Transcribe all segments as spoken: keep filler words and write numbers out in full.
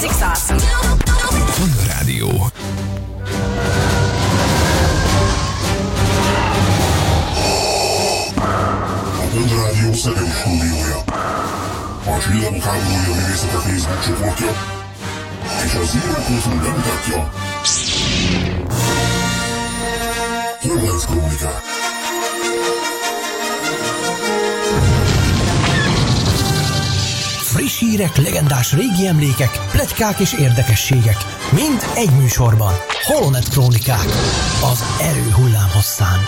Music Stars. Fonda Rádió. A Fonda Rádió szerelő stúdiója, a Csillagok háborúja művészetek Facebook csoportja, és az írvatózó bemutatja Holonet Krónikák. Friss hírek, legendás régi emlékek, pletykák és érdekességek. Mind egy műsorban. Holonet Krónikák. Az erő hullám hosszán.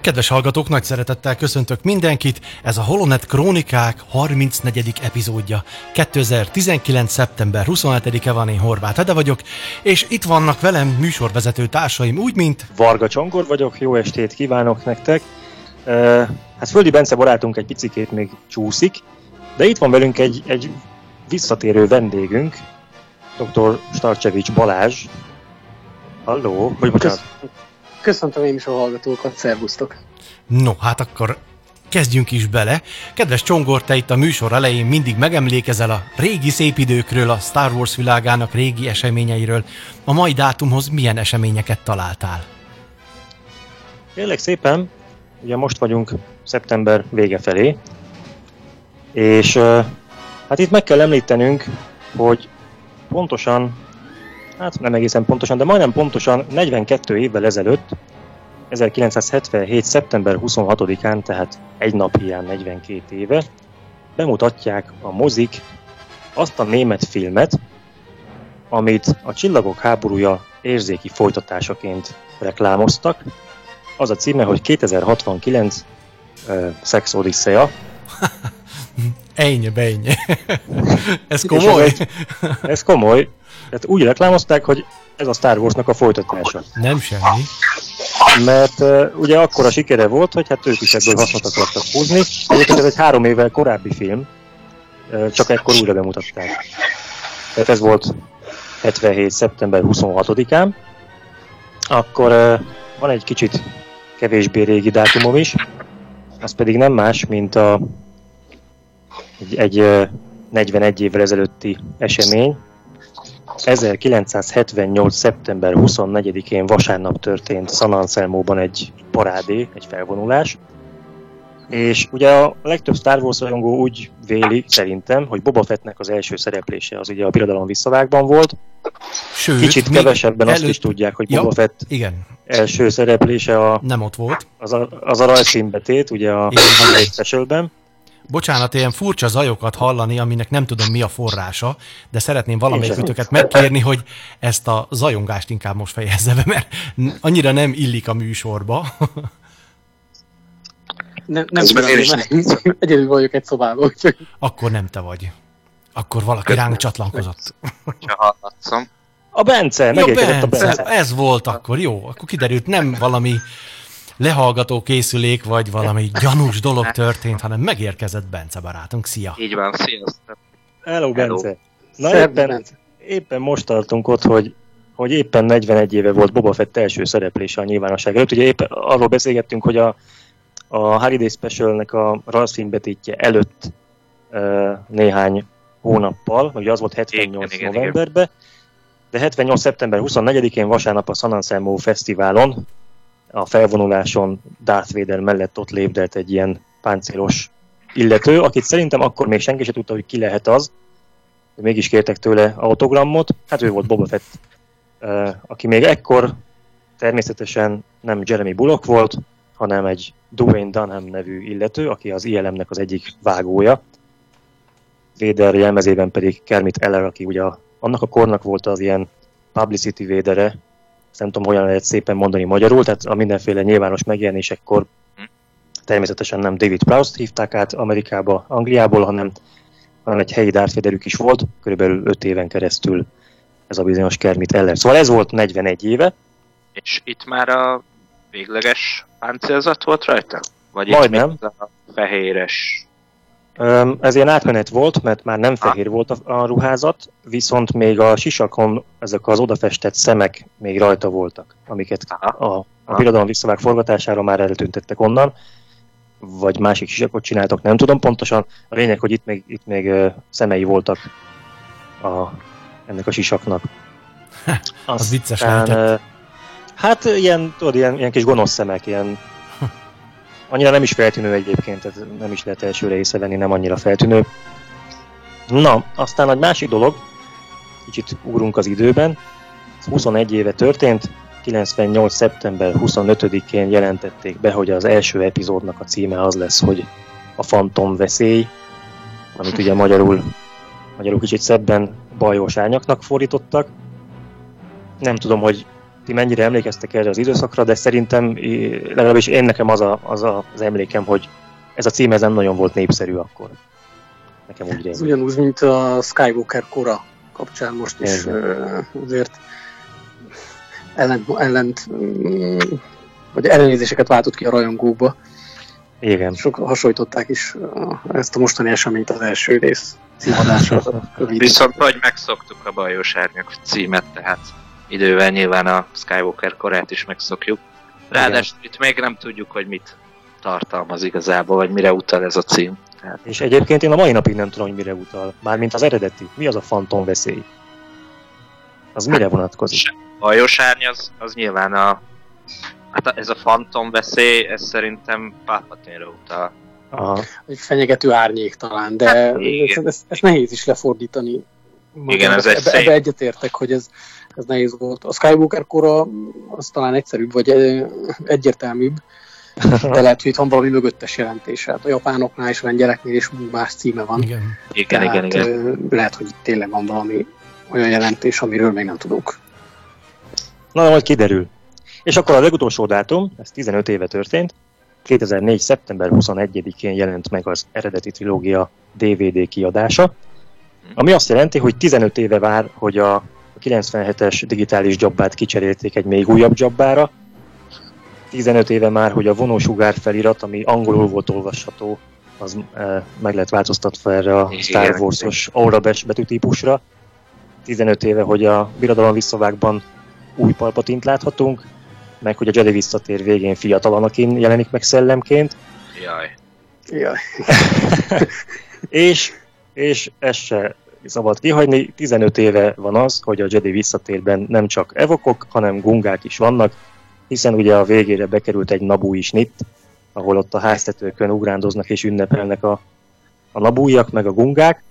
Kedves hallgatók, nagy szeretettel köszöntök mindenkit. Ez a Holonet Krónikák harmincnegyedik epizódja. kétezer-tizenkilenc. szeptember huszonhetedike van, én Horváth Ede vagyok, és itt vannak velem műsorvezető társaim, úgy mint... Varga Csongor vagyok, jó estét kívánok nektek. E, hát Földi Bence barátunk egy picikét még csúszik, de itt van velünk egy, egy visszatérő vendégünk, doktor Starcsevics Balázs. Halló, hogy bocsánat. Köszöntöm én is a hallgatókat, szervusztok! No, hát akkor kezdjünk is bele. Kedves Csongor, te itt a műsor elején mindig megemlékezel a régi szép időkről, a Star Wars világának régi eseményeiről. A mai dátumhoz milyen eseményeket találtál? Kérlek szépen, ugye most vagyunk szeptember vége felé, és hát itt meg kell említenünk, hogy pontosan... Hát nem egészen pontosan, de majdnem pontosan negyvenkét évvel ezelőtt, ezerkilencszázhetvenhét. szeptember huszonhatodikán, tehát egy nap hiány negyvenkét éve, bemutatják a mozik azt a német filmet, amit a Csillagok háborúja érzéki folytatásaként reklámoztak. Az a címe, hogy kétezer-hatvankilenc uh, Szex Odissea. Ennyi, ennyi. Ez komoly? Ez, ez komoly. Tehát úgy reklámozták, hogy ez a Star Warsnak a folytatása. Nem semmi. Mert uh, ugye akkora sikere volt, hogy hát ők is ebből hasznot akartak húzni. Egyébként ez egy három évvel korábbi film, uh, csak ekkor újra bemutatták. Tehát ez volt hetvenhét. szeptember huszonhatodikán. Akkor uh, van egy kicsit kevésbé régi dátumom is, az pedig nem más, mint a egy, egy uh, negyvenegy évvel ezelőtti esemény. ezerkilencszázhetvennyolc. szeptember huszonnegyedikén vasárnap történt San Anselmóban egy parádé, egy felvonulás. És ugye a legtöbb Star Wars rajongó úgy véli, szerintem, hogy Boba Fettnek az első szereplése az ugye a Birodalom visszavágban volt. Sőt, kicsit kevesebben előtt... azt is tudják, hogy Boba ja, Fett igen. első szereplése a... Nem ott volt. Az a, az a rajszínbetét, ugye a Holiday Specialben. Bocsánat, ilyen furcsa zajokat hallani, aminek nem tudom mi a forrása, de szeretném valamelyikütöket megkérni, hogy ezt a zajongást inkább most fejezze be, mert annyira nem illik a műsorba. Nem, nem tudom, mert egyedül vagyok egy szobában. Akkor nem te vagy. Akkor valaki ránk csatlakozott. A Bence, megérkezett a Bence. Ez volt akkor, jó. Akkor kiderült, nem valami... lehallgató készülék, vagy valami gyanús dolog történt, hanem megérkezett Bence barátunk. Szia! Így van, sziasztok! Hello, Bence! Na éppen, éppen most tartunk ott, hogy, hogy éppen negyvenegy éve volt Boba Fett első szereplése a nyilvánosság előtt. Ugye éppen arról beszélgettünk, hogy a, a Holiday Specialnek a rajzfilmbetétje előtt e, néhány hónappal, ugye az volt hetvennyolc. Igen, novemberben, de hetvennyolc. szeptember huszonnegyedikén vasárnap a San Anselmo fesztiválon a felvonuláson Darth Vader mellett ott lépdelt egy ilyen páncélos illető, akit szerintem akkor még senki se tudta, hogy ki lehet az. Mégis kértek tőle autogramot. Hát ő volt Boba Fett, aki még ekkor természetesen nem Jeremy Bullock volt, hanem egy Dwayne Dunham nevű illető, aki az I L M-nek az egyik vágója. Vader jelmezében pedig Kermit Eller, aki ugye annak a kornak volt az ilyen publicity Vadere, nem tudom, hogyan lehet szépen mondani magyarul, tehát a mindenféle nyilvános megjelenésekkor természetesen nem David Prowse-t hívták át Amerikába, Angliából, hanem, hanem egy helyi Darth Vaderük is volt, körülbelül öt éven keresztül ez a bizonyos Kermit Eller. Szóval ez volt negyvenegy éve. És itt már a végleges páncélzat volt rajta? Vagy majdnem. Itt a fehéres? Ez ilyen átmenet volt, mert már nem fehér volt a ruházat, viszont még a sisakon ezek az odafestett szemek még rajta voltak, amiket a A Birodalom visszavág forgatására már eltüntettek onnan, vagy másik zsizsakot csináltak, nem tudom pontosan. A lényeg, hogy itt még, itt még szemei voltak a, ennek a zsizsaknak. Az vicces lehetett. Hát ilyen, tudod, ilyen, ilyen kis gonosz szemek, ilyen... Annyira nem is feltűnő egyébként, tehát nem is lehet elsőre észrevenni, nem annyira feltűnő. Na, aztán egy másik dolog, kicsit ugrunk az időben. Ez huszonegy éve történt, kilencvennyolc. szeptember huszonötödikén jelentették be, hogy az első epizódnak a címe az lesz, hogy a Phantom veszély, amit ugye magyarul, magyarul kicsit szebben bajós árnyaknak fordítottak. Nem tudom, hogy ti mennyire emlékeztek erre az időszakra, de szerintem legalábbis én nekem az, a, az, a, az emlékem, hogy ez a cím ez nem nagyon volt népszerű akkor. Nekem úgy rémlik. Ez ugyanúgy, mint a Skywalker kora kapcsán most is ö, azért ellent, ellent, vagy ellenézéseket váltott ki a rajongókba. Igen. Sokan hasonlították is ezt a mostani eseményt az első rész címadással. Viszont vagy megszoktuk a bajós árnyak címet, tehát idővel nyilván a Skywalker korát is megszokjuk. Ráadásul itt még nem tudjuk, hogy mit tartalmaz igazából, vagy mire utal ez a cím. Tehát... És egyébként én a mai napig nem tudom, hogy mire utal. Mármint az eredeti. Mi az a Phantom veszély? Az hát, mire vonatkozik? A bajos árny az, az nyilván a... Hát ez a Phantom veszély, ez szerintem Palpatine-re utal. Aha. Egy fenyegető árnyék talán, de hát, ezt, ezt, ezt nehéz is lefordítani. Igen, ez egy szép. Ebbe egyetértek, hogy ez, ez nehéz volt. A Skywalker kora az talán egyszerűbb, vagy egyértelműbb, de lehet, hogy itt van valami mögöttes jelentés. Hát a japánoknál és a lengyeleknél is más címe van. Igen, igen, igen, igen. Lehet, hogy itt tényleg van valami olyan jelentés, amiről még nem tudunk. Na, de majd kiderül. És akkor a legutolsó dátum, ez tizenöt éve történt, kétezer-négy. szeptember huszonegyedikén jelent meg az eredeti trilógia dé vé dé kiadása, ami azt jelenti, hogy tizenöt éve vár, hogy a kilencvenhetes digitális dzsabbát kicserélték egy még újabb dzsabbára. tizenöt éve már, hogy a vonósugár felirat, ami angolul volt olvasható, az e, meg lett változtatva erre a Star Wars-os aurabes betűtípusra. tizenöt éve, hogy a Birodalom visszavágban új Palpatint láthatunk, meg hogy a Jedi visszatér végén fiatal Anakin jelenik meg szellemként. Jaj. Jaj. és... És ezt se szabad kihagyni, tizenöt éve van az, hogy a Jedi visszatérben nem csak evokok, hanem gungák is vannak, hiszen ugye a végére bekerült egy nabúi snit, ahol ott a háztetőkön ugrándoznak és ünnepelnek a, a nabúiak, meg a gungák,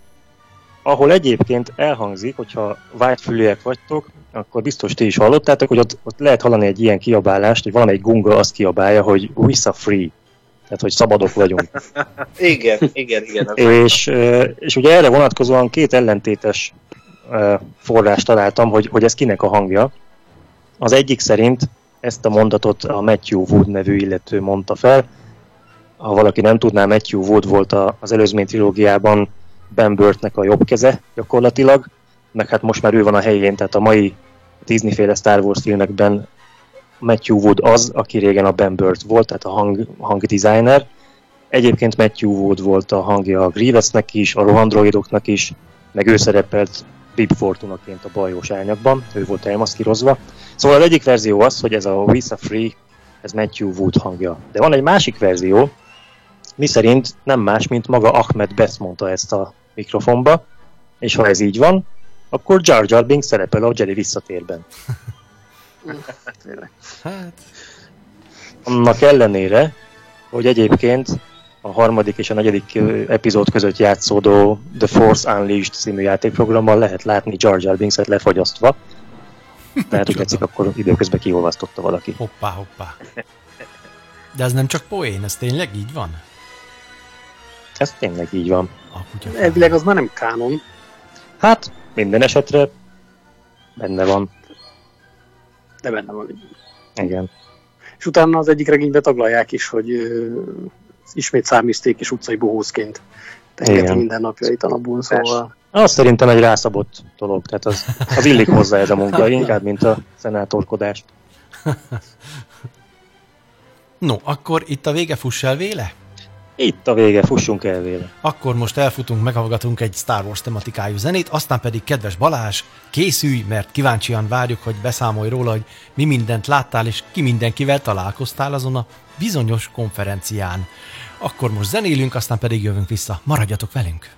ahol egyébként elhangzik, hogyha vágyfülőek vagytok, akkor biztos ti is hallottátok, hogy ott, ott lehet hallani egy ilyen kiabálást, hogy valamelyik gunga azt kiabálja, hogy vissza free. Tehát, hogy szabadok vagyunk. igen, igen, igen. és, és ugye erre vonatkozóan két ellentétes forrást találtam, hogy, hogy ez kinek a hangja. Az egyik szerint ezt a mondatot a Matthew Wood nevű illető mondta fel. Ha valaki nem tudná, Matthew Wood volt az előzmény trilógiában Ben Burttnek a jobb keze gyakorlatilag, meg hát most már ő van a helyén, tehát a mai Disney-féle Star Wars filmekben Matthew Wood az, aki régen a Ben Burt volt, tehát a hang, hangdesigner. Egyébként Matthew Wood volt a hangja a Grievousnek is, a rohandroidoknak is, meg ő szerepelt Bib Fortunaként a bajós árnyakban, ő volt elmaszkírozva. Szóval az egyik verzió az, hogy ez a Visa Free, ez Matthew Wood hangja. De van egy másik verzió, miszerint nem más, mint maga Ahmed Best mondta ezt a mikrofonba, és ha ez így van, akkor Jar Jar Binks szerepel a Jedi visszatérben. Hát. Annak ellenére, hogy egyébként a harmadik és a negyedik epizód között játszódó The Force Unleashed című játékprogrammal lehet látni Jar Jar Binks-et lefagyasztva. Tehát, hogy tetszik, akkor időközben kiolvasztotta valaki. Hoppá, hoppá. De ez nem csak poén, ez tényleg így van? Ez tényleg így van. Elvileg az már nem kánon. Hát, minden esetre benne van. De benne van. Igen. És utána az egyik regénybe taglalják is, hogy uh, ismét száműzték és utcai bohózként tengeti mindennapjait a napból, szóval... Azt szerintem egy rászabott dolog, tehát az, az illik hozzá ez a munka, inkább, mint a szenátorkodás. No, akkor itt a vége fuss el véle? Itt a vége, fussunk el véle. Akkor most elfutunk, meghallgatunk egy Star Wars tematikájú zenét, aztán pedig, kedves Balázs, készülj, mert kíváncsian várjuk, hogy beszámolj róla, hogy mi mindent láttál, és ki mindenkivel találkoztál azon a bizonyos konferencián. Akkor most zenélünk, aztán pedig jövünk vissza. Maradjatok velünk!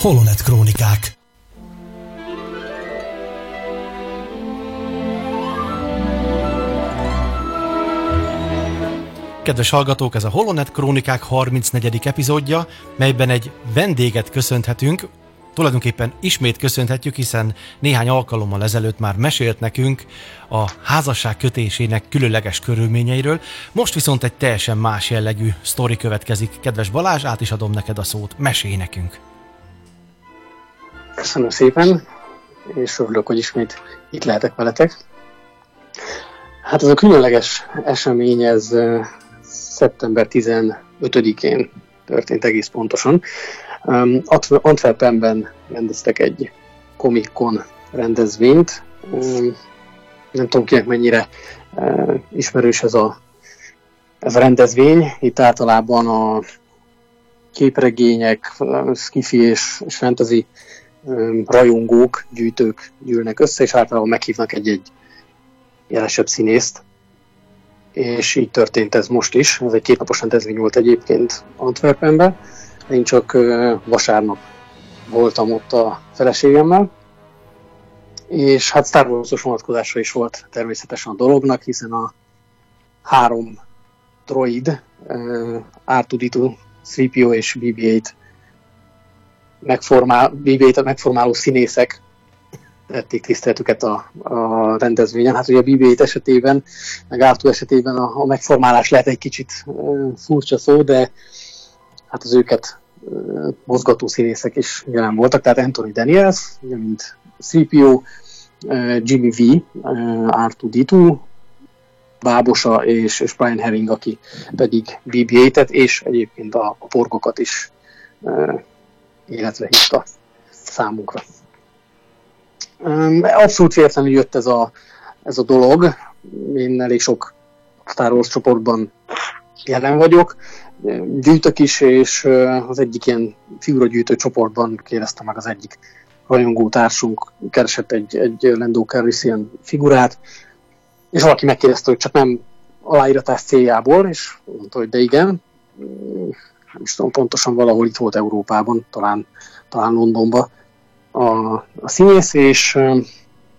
Holonet Krónikák. Kedves hallgatók, ez a Holonet Krónikák harmincnegyedik epizódja, melyben egy vendéget köszönhetünk. Tulajdonképpen ismét köszönhetjük, hiszen néhány alkalommal ezelőtt már mesélt nekünk a házasság kötésének különleges körülményeiről. Most viszont egy teljesen más jellegű sztori következik. Kedves Balázs, át is adom neked a szót. Mesélj nekünk! Köszönöm szépen, és örülök, hogy ismét itt lehetek veletek. Hát ez a különleges esemény, ez szeptember tizenötödikén történt egész pontosan. Antwerpenben rendeztek egy Comic-Con rendezvényt. Nem tudom, kinek mennyire ismerős ez a, ez a rendezvény. Itt általában a képregények, skifi és fantasy rajongók, gyűjtők gyűlnek össze, és általában meghívnak egy-egy jelesebb színészt. És így történt ez most is. Ez egy kétnapos rendezvény volt egyébként Antwerpenben. Én csak vasárnap voltam ott a feleségemmel. És hát Star Wars-os vonatkozása is volt természetesen a dolognak, hiszen a három droid, er kettő dé kettő, cé pé o és bé bé nyolc Megformál, bé bé-t megformáló színészek tették tiszteletüket a, a rendezvényen. Hát ugye a bé bé nyolc esetében, meg er kettő esetében a, a megformálás lehet egy kicsit furcsa szó, de hát az őket mozgató színészek is jelen voltak. Tehát Anthony Daniels, ugye mint cé pé o, Jimmy V, er kettő dé kettő, Bábosa és, és Brian Herring, aki pedig bé bé nyolcat és egyébként a, a porgokat is életre hívta számunkra. Abszolút véletlenül jött ez a, ez a dolog. Én elég sok Star Wars csoportban jelen vagyok. Gyűjtök is, és az egyik ilyen figuragyűjtő csoportban kérdeztem meg az egyik rajongó társunk keresett egy, egy Lando Calrissian figurát, és valaki megkérdezte, hogy csak nem aláíratás céljából, és mondta, hogy de igen, nem is tudom, pontosan valahol itt volt Európában, talán, talán Londonban a, a színész, és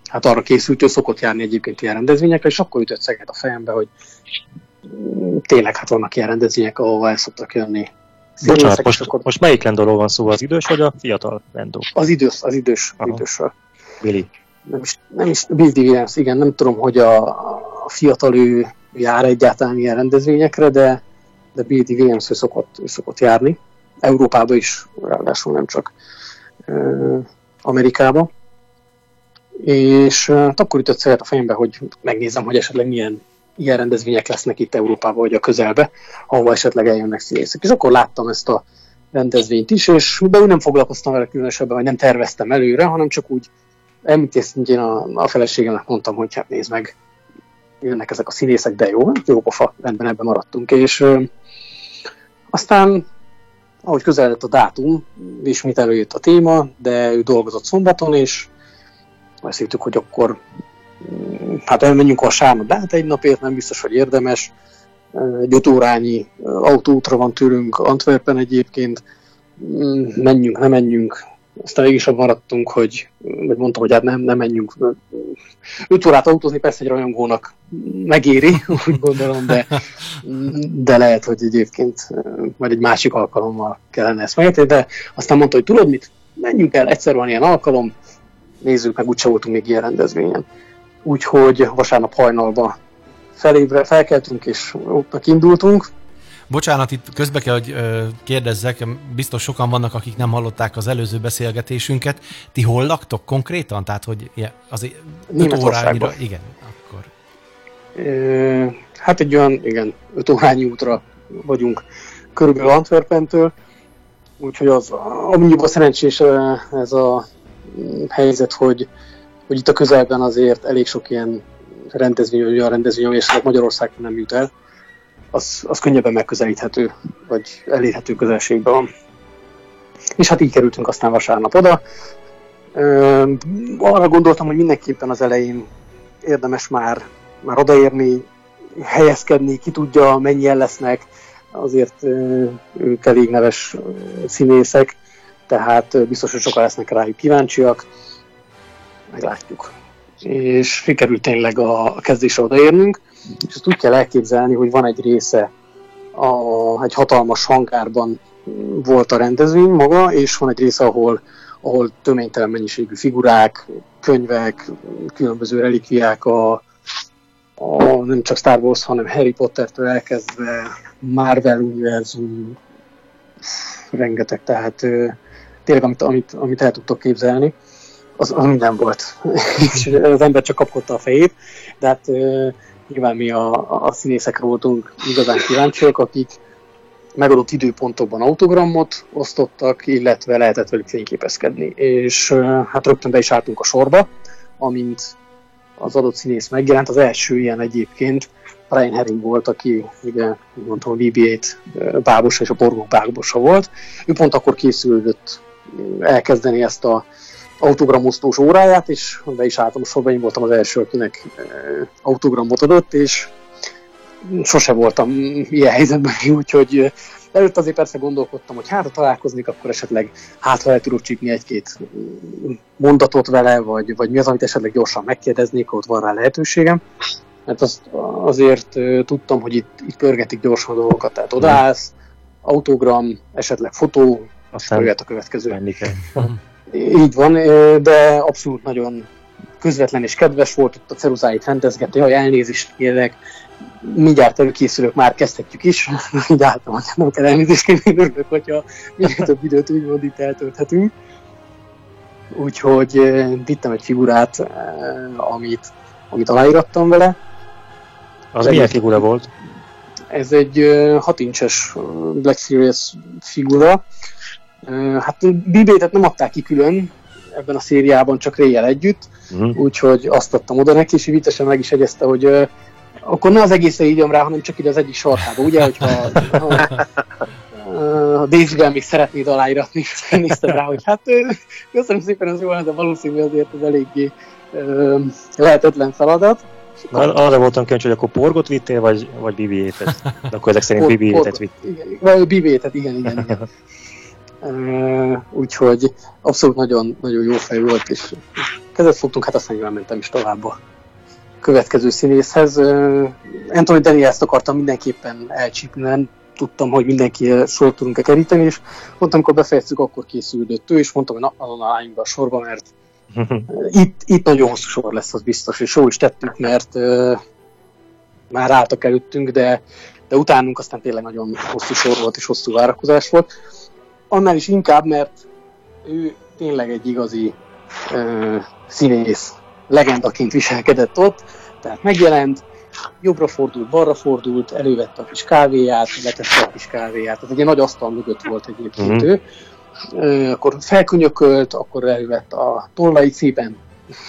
hát arra készült, ő szokott járni egyébként ilyen rendezvényekre, és akkor ütött szeget a fejembe, hogy tényleg hát vannak ilyen rendezvények, ahova el szoktak jönni. Bocsánat, most, akkor... most melyik Lendóról van szó, az idős vagy a fiatal Lendó? Az idős, az idős, az idősről. Billy. Nem is, nem is, Bill Williams, igen, nem tudom, hogy a, a fiatal ő jár egyáltalán ilyen rendezvényekre, de, de Bill Williams ő szokott, ő szokott járni. Európába is, ráadásul nem csak euh, Amerikába. És euh, akkor ütött szeret a fejembe, hogy megnézem, hogy esetleg milyen ilyen rendezvények lesznek itt Európában, vagy a közelbe, ahova esetleg eljönnek színészek. És akkor láttam ezt a rendezvényt is, és de úgy nem foglalkoztam vele különösebben, vagy nem terveztem előre, hanem csak úgy említés szintjén a, a feleségemnek mondtam, hogy hát nézd meg, jönnek ezek a színészek, de jó, jó pofa, rendben, ebben maradtunk. És ö, aztán, ahogy közeledett a dátum, ismét előjött a téma, de ő dolgozott szombaton, és azt hittük, hogy akkor hát elmenjünk vasárnap, de hát egy napért nem biztos, hogy érdemes. Egy öt órányi autóútra van tőlünk Antwerpen egyébként. Menjünk, nem menjünk. Aztán mégis abban maradtunk, hogy mondtam, hogy hát nem, nem menjünk. öt órát autózni persze egy rajongónak megéri, úgy gondolom, de, de lehet, hogy egyébként majd egy másik alkalommal kellene ezt megtenni. De aztán mondta, hogy tudod mit? Menjünk el, egyszer van ilyen alkalom, nézzük meg, úgyse voltunk még ilyen rendezvényen. Úgyhogy vasárnap hajnalban felébre felkeltünk, és útnak indultunk. Bocsánat, itt közbe kell, hogy kérdezzek, biztos sokan vannak, akik nem hallották az előző beszélgetésünket. Ti hol laktok konkrétan? Tehát, hogy az öt órányira... Igen, akkor... Hát egy olyan, igen, öt órányi útra vagyunk körülbelül Antwerpentől, úgyhogy az amennyiben szerencsés ez a helyzet, hogy hogy itt a közelben azért elég sok ilyen rendezvény, vagy olyan rendezvény, ami esetleg Magyarországon nem jut el, az, az könnyebben megközelíthető, vagy elérhető közelségben van. És hát így kerültünk aztán vasárnap oda. Ö, arra gondoltam, hogy mindenképpen az elején érdemes már, már odaérni, helyezkedni, ki tudja, mennyien lesznek, azért ö, ők elég neves színészek, tehát biztos, hogy sokan lesznek rájuk kíváncsiak. Meglátjuk. És sikerült tényleg a kezdésre odaérnünk, és ezt úgy kell elképzelni, hogy van egy része, a, egy hatalmas hangárban volt a rendezvény maga, és van egy része, ahol, ahol töménytelen mennyiségű figurák, könyvek, különböző relikviák, a, a, nem csak Star Wars, hanem Harry Pottertől elkezdve, Marvel univerzum, rengeteg, tehát tényleg amit, amit, amit el tudtok képzelni. Az, az minden volt, és az ember csak kapkodta a fejét, de hát uh, nyilván mi a, a színészekre voltunk igazán kíváncsiak, akik megadott időpontokban autogramot osztottak, illetve lehetett velük fényképezkedni. És uh, hát rögtön be is álltunk a sorba, amint az adott színész megjelent. Az első ilyen egyébként Brian Herring volt, aki ugye, mondtam, a bé bé nyolc bábosa és a Porgok bábosa volt. Ő pont akkor készülött elkezdeni ezt a autogramosztós óráját, és be is álltam a sorba, én voltam az első, akinek autogramot adott, és sose voltam ilyen helyzetben, úgyhogy előtt azért persze gondolkodtam, hogy hát ha találkoznék, akkor esetleg hát ha el tudok csípni egy-két mondatot vele, vagy, vagy mi az, amit esetleg gyorsan megkérdeznék, ott van rá lehetőségem, mert azt azért tudtam, hogy itt, itt pörgetik gyorsan a dolgokat, tehát odaállsz, autogram, esetleg fotó, aztán jöhet a következő. Így van, de abszolút nagyon közvetlen és kedves volt, ott a ceruzáit rendezgette, jaj, elnézést kérlek, mindjárt előkészülök, már kezdhetjük is, így álltam, hogy nem kell elnézést kérni, örülök, hogyha minél több időt úgymond itt eltölthetünk. Úgyhogy vittem egy figurát, amit, amit aláírattam vele. Az milyen egy, figura volt? Ez egy hat incses Black Series figura. Hát bé bé-t nem adták ki külön ebben a szériában, csak Ray-jel együtt, uh-huh. úgyhogy azt adtam oda neki, és viccesen meg is egyezte, hogy uh, akkor ne az egészre hívjam rá, hanem csak ide az egyik sarkába, ugye, hogyha ha, a dé cé-ben még szeretnéd aláíratni, és aztán néztem rá, hogy hát köszönöm szépen, az jól, de valószínű azért ez eléggé ö, lehetetlen feladat. Na, arra voltam kíváncsi, hogy akkor Porgot vittél, vagy, vagy bé bé nyolcat? Akkor ezek szerint bé bé nyolcat vittél. Vagy bé bé nyolcat, igen, igen, igen. Uh, úgyhogy abszolút nagyon, nagyon jó fej volt, és kezet fogtunk, hát aztán jól mentem is tovább a következő színészhez. Uh, Anthony Daniels-t akartam mindenképpen elcsípni, nem tudtam, hogy mindenki sor tudunk-e keríteni, és mondtam, amikor befejeztük, akkor készülődött ő, és mondtam, hogy na, azonnal álljunk be a sorba, mert itt, itt nagyon hosszú sor lesz, az biztos, és jó is tettük, mert uh, már álltak előttünk, de, de utánunk aztán tényleg nagyon hosszú sor volt, és hosszú várakozás volt. Annál is inkább, mert ő tényleg egy igazi ö, színész, legendaként viselkedett ott, tehát megjelent, jobbra fordult, balra fordult, elővette a kis kávéját, letette a kis kávéját, tehát egy ilyen nagy asztal mögött volt egyébként mm-hmm. ő. Ö, akkor felkönyökölt, akkor elővette a tollait szépen,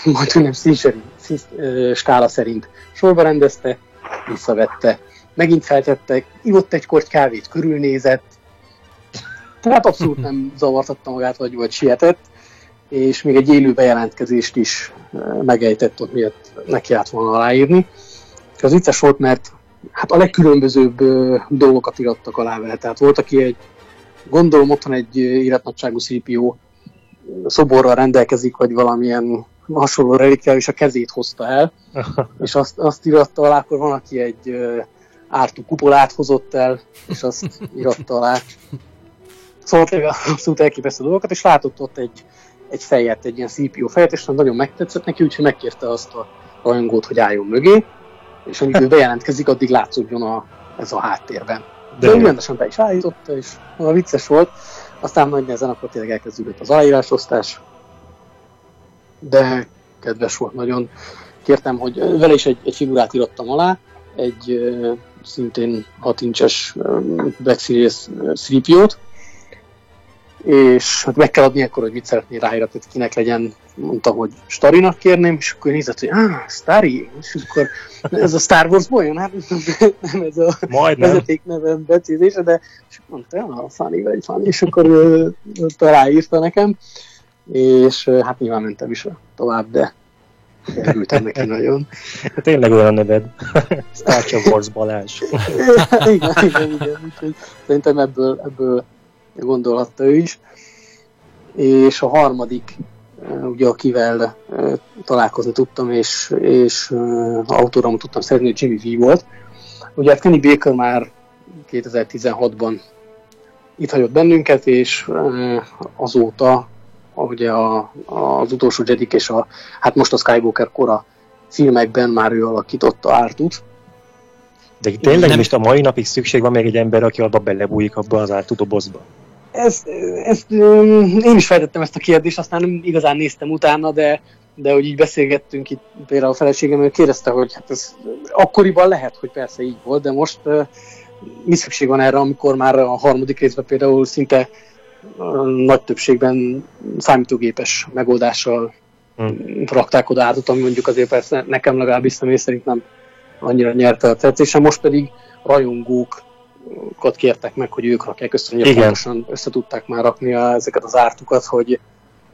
majd nem színseri, szín, ö, skála szerint sorba rendezte, visszavette, megint feltette, ivott egy korty kávét, körülnézett. Tehát abszolút nem zavartatta magát, vagy volt sietett, és még egy élő bejelentkezést is megejtett ott, miért neki állt volna aláírni. Az vicces volt, mert hát a legkülönbözőbb dolgokat irattak alá vele. Tehát volt, aki egy, gondolom otthon egy életnagyságú C-3PO szoborral rendelkezik, vagy valamilyen hasonló relikkel, és a kezét hozta el, és azt, azt iratta alá, akkor van, aki egy ártú kupolát hozott el, és azt iratta alá. Szóval abszolút elképesztő dolgokat, és látott ott egy, egy fejet, egy ilyen C-3PO fejet, és nagyon megtetszett neki, úgyhogy megkérte azt a rajongót, hogy álljon mögé, és amikor ő bejelentkezik, addig látszódjon a, ez a háttérben. De ő rendesen be is állította, és olyan vicces volt. Aztán nagy nehezen akkor tényleg elkezdődött az aláírásosztás, de kedves volt nagyon. Kértem, hogy vele is egy, egy figurát irattam alá, egy szintén hat incses Black Series C-3PO-t, és meg kell adni akkor, hogy mit szeretné ráíratni, kinek legyen, mondta, hogy Starinak kérném, és akkor nézett, hogy áh, Stari, és akkor ez a Star Warsból jön, hát nem ez a vezetéknevem becézése, de és mondta, ah, Fanny vagy Fanny, és akkor ráírta nekem, és hát nyilván mentem is tovább, de örültem neki nagyon. Tényleg olyan neved, Star Wars Balázs. Igen, igen, igen, úgyhogy szerintem ebből, ebből gondolhatta ő is. És a harmadik, ugye akivel találkozni tudtam, és, és autóramot tudtam szerezni, hogy Jimmy V volt. Ugye hát Kenny Baker már kétezer-tizenhatban itt hagyott bennünket, és azóta ugye a, az utolsó Jedi és a, hát most a Skywalker kora filmekben már ő alakította Artut. De tényleg most a mai napig szükség van még egy ember, aki abba belebújik abba az ártú dobozba? Ezt, ezt, én is feltettem ezt a kérdést, aztán nem igazán néztem utána, de, de hogy így beszélgettünk itt például a feleségemmel, kérdezte, hogy hát ez akkoriban lehet, hogy persze így volt, de most uh, mi szükség van erre, amikor már a harmadik részben például szinte uh, nagy többségben számítógépes megoldással hmm. rakták oda ártut, ami mondjuk azért persze nekem legalábbis személy szerint nem annyira nyerte a tetszésen, most pedig rajongókat kértek meg, hogy ők rakják össze, hogy pontosan össze tudták már rakni a, ezeket az ártukat, hogy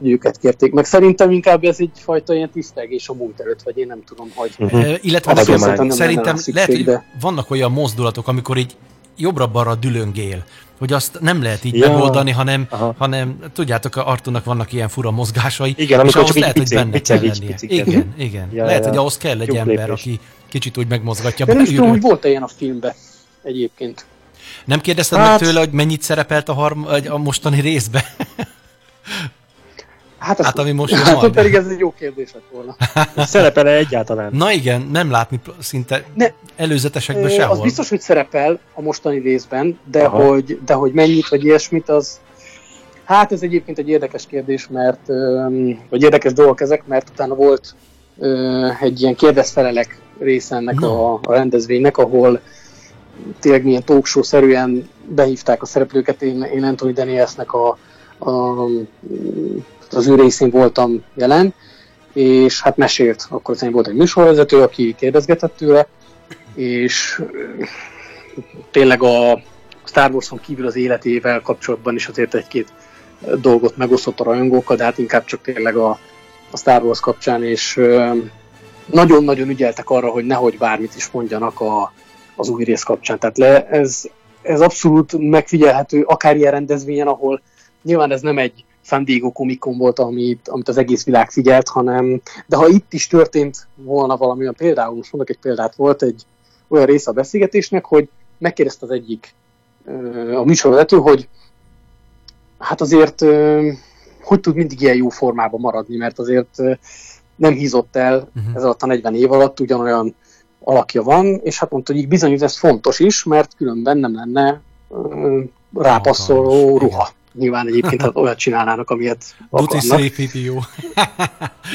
őket kérték meg. Szerintem inkább ez egyfajta ilyen tisztelgés a múlt előtt, vagy én nem tudom, hogy... Uh-huh. Illetve az az szerintem, szerintem szükség, lehet, hogy de... vannak olyan mozdulatok, amikor így jobbra-balra dülöngél, hogy azt nem lehet így ja. megoldani, hanem, hanem tudjátok, Artúrnak vannak ilyen fura mozgásai, igen, és ahhoz lehet, hogy benne kell lennie. Igen, igen. Ja, lehet, ja. hogy ahhoz kell egy Jobb ember, lépés. Aki kicsit úgy megmozgatja. De nem is tudom, hogy volt ilyen a filmben egyébként. Nem kérdezted hát... meg tőle, hogy mennyit szerepelt a, harm... a mostani részben? Hát, hát ami most hát majd. Pedig ez egy jó kérdés lett volna. Szerepel-e egyáltalán? Na igen, nem látni szinte ne, előzetesekben sehol. Az biztos, hogy szerepel a mostani részben, de hogy, de hogy mennyit, vagy ilyesmit, az... Hát ez egyébként egy érdekes kérdés, mert... Vagy érdekes dolgok ezek, mert utána volt egy ilyen kérdezfelelek része ennek no. a, a rendezvénynek, ahol tényleg milyen talk show-szerűen behívták a szereplőket. Én, én Anthony Danielsnek a... a az ő részén voltam jelen, és hát mesélt, akkor volt egy műsorvezető, aki kérdezgetett tőle, és tényleg a, Star Warson kívül az életével kapcsolatban is azért egy-két dolgot megosztott a rajongókkal, de hát inkább csak tényleg a, a Star Wars kapcsán, és nagyon-nagyon ügyeltek arra, hogy nehogy bármit is mondjanak a, az új rész kapcsán. Tehát le, ez, ez abszolút megfigyelhető akár ilyen rendezvényen, ahol nyilván ez nem egy San Diego Comic-Con volt, amit, amit az egész világ figyelt, hanem, de ha itt is történt volna valami olyan, például most mondok egy példát, volt egy olyan része a beszélgetésnek, hogy megkérdezte az egyik a műsorvezető, hogy hát azért hogy tud mindig ilyen jó formában maradni, mert azért nem hízott el ez alatt a negyven év alatt, ugyanolyan alakja van, és hát mondta, hogy így bizony, ez fontos is, mert különben nem lenne rápasszoló ruha. Nyilván egyébként hát olyat csinálnának, amilyet akarnak.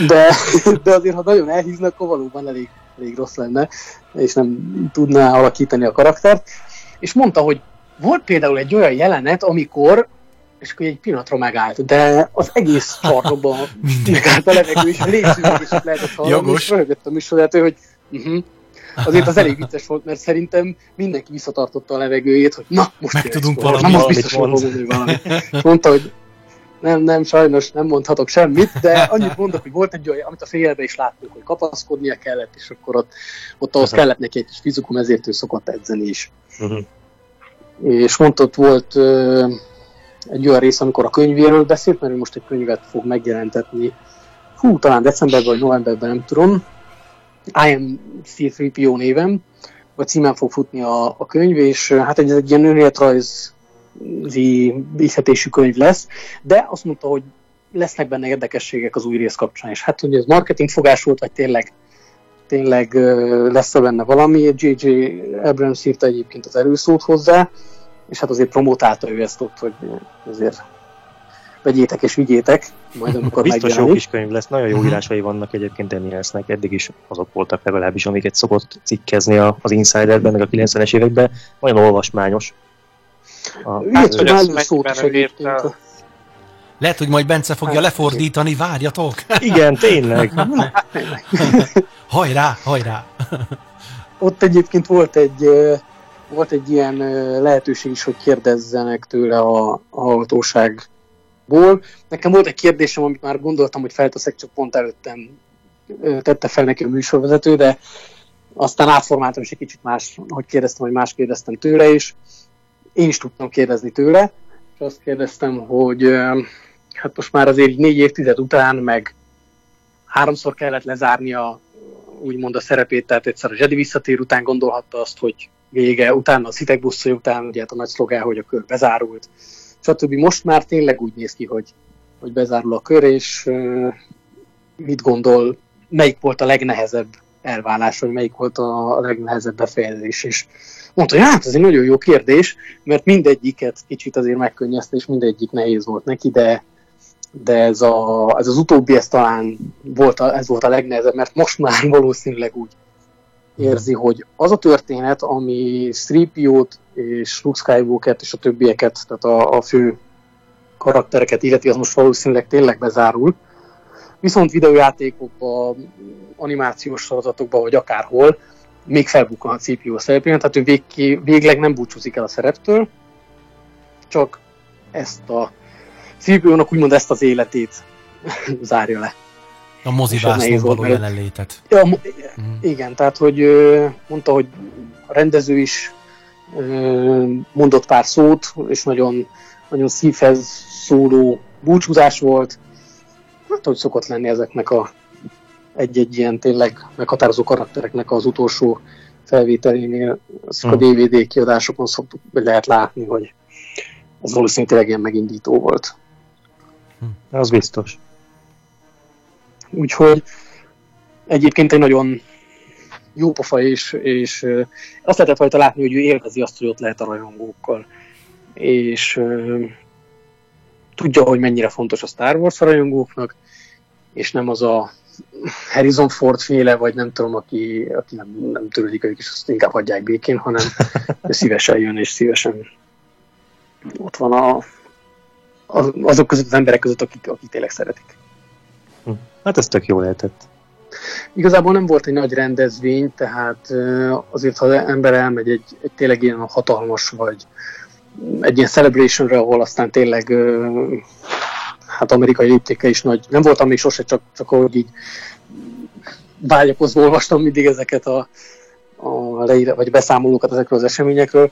De, de azért, ha nagyon elhíznak, akkor valóban elég, elég rossz lenne, és nem tudná alakítani a karaktert. És mondta, hogy volt például egy olyan jelenet, amikor, és akkor egy pillanatra megállt, de az egész csarnokban megállt a levegő, és a létszűrését lehetett hallani, és röhögött a műsorvezető, hogy uh-huh. Azért az elég vicces volt, mert szerintem mindenki visszatartotta a levegőjét, hogy na, most meg tudunk valamit, na most biztos mondani valamit. És mondta, hogy nem, nem, sajnos nem mondhatok semmit, de annyit mondok, hogy volt egy olyan, amit a félbe is láttunk, hogy kapaszkodnia kellett, és akkor ott, ott ahhoz kellett neki egy kis fizikum, ezért ő szokott edzeni is. Uh-huh. És mondta, ott volt ö, egy olyan rész, amikor a könyvéről beszélt, mert ő most egy könyvet fog megjelentetni. Hú, talán decemberben vagy novemberben, nem tudom. I am C három P O névem, vagy címen fog futni a, a könyv, és hát egy, egy ilyen önéletrajzi ízhetésű könyv lesz, de azt mondta, hogy lesznek benne érdekességek az új rész kapcsán, és hát hogy ez marketingfogás volt, vagy tényleg, tényleg lesz benne valami. J J Abrams írta egyébként az előszót hozzá, és hát azért promotálta ő ezt ott, hogy azért vegyétek és vigyétek, majd amikor megjelenik. Biztos jó kis könyv lesz, nagyon jó írásai vannak egyébként Danielsnek, eddig is azok voltak legalábbis, amiket szokott cikkezni az Insiderben, meg a kilencvenes években, olyan olvasmányos. Ilyet, hogy már szót is egyébként. Lehet, hogy majd Bence fogja lefordítani, várjatok! Igen, tényleg! Hajrá, hajrá! Ott egyébként volt egy... volt egy ilyen lehetőség is, hogy kérdezzenek tőle a, a hallgatóságból. Nekem volt egy kérdésem, amit már gondoltam, hogy felteszek, csak pont előttem tette fel neki a műsorvezető, de aztán átformáltam, és egy kicsit más, hogy kérdeztem, hogy más kérdeztem tőle, és én is tudtam kérdezni tőle, és azt kérdeztem, hogy hát most már azért négy évtized után, meg háromszor kellett lezárnia úgymond a szerepét, tehát egyszer a Jedi visszatér után gondolhatta azt, hogy vége, utána a szitek buszai után, ugye hát a nagy szlogán, hogy a kör bezárult, stb. Most már tényleg úgy néz ki, hogy, hogy bezárul a kör, és uh, mit gondol, melyik volt a legnehezebb elválás, vagy melyik volt a legnehezebb befejezés, és mondta, hogy hát ez egy nagyon jó kérdés, mert mindegyiket kicsit azért megkönnyezte, és mindegyik nehéz volt neki, de, de ez, a, ez az utóbbi, ez talán volt a, ez volt a legnehezebb, mert most már valószínűleg úgy érzi, hogy az a történet, ami C három P O-t és Luke Skywalkert és a többieket, tehát a, a fő karaktereket illeti, az most valószínűleg tényleg bezárul. Viszont videójátékokban, animációs sorozatokban, vagy akárhol még felbukkan a C három P O szerepén, tehát ő végki, végleg nem búcsúzik el a szereptől, csak ezt a C három P O-nak úgymond ezt az életét zárja le. A mozibászlón való jelenlétet. Ja, mo- mm. Igen, tehát hogy mondta, hogy a rendező is mondott pár szót, és nagyon, nagyon szívhez szóló búcsúzás volt. Hát, hogy szokott lenni ezeknek a egy-egy ilyen tényleg meghatározó karaktereknek az utolsó felvételénél, azok a D V D kiadásokon szoktuk, lehet látni, hogy ez valószínűleg tényleg ilyen megindító volt. Hm. Az biztos. Úgyhogy egyébként egy nagyon jó pofa is, és azt lehetett rajta látni, hogy ő élvezi azt, hogy ott lehet a rajongókkal. És uh, tudja, hogy mennyire fontos a Star Wars a rajongóknak, és nem az a Harrison Ford féle, vagy nem tudom, aki, aki nem, nem törődik, ők is azt inkább hagyják békén, hanem szívesen jön, és szívesen ott van a, az, azok között, az emberek között, akik, akik tényleg szeretik. Hát ez tök jó lehetett. Igazából nem volt egy nagy rendezvény, tehát azért, ha az ember elmegy egy, egy tényleg ilyen hatalmas vagy egy ilyen celebrationre, ahol aztán tényleg hát amerikai léptéke is nagy. Nem voltam még sose, csak, csak ahogy így vágyakozva olvastam mindig ezeket a, a leír, vagy beszámolókat ezekről az eseményekről.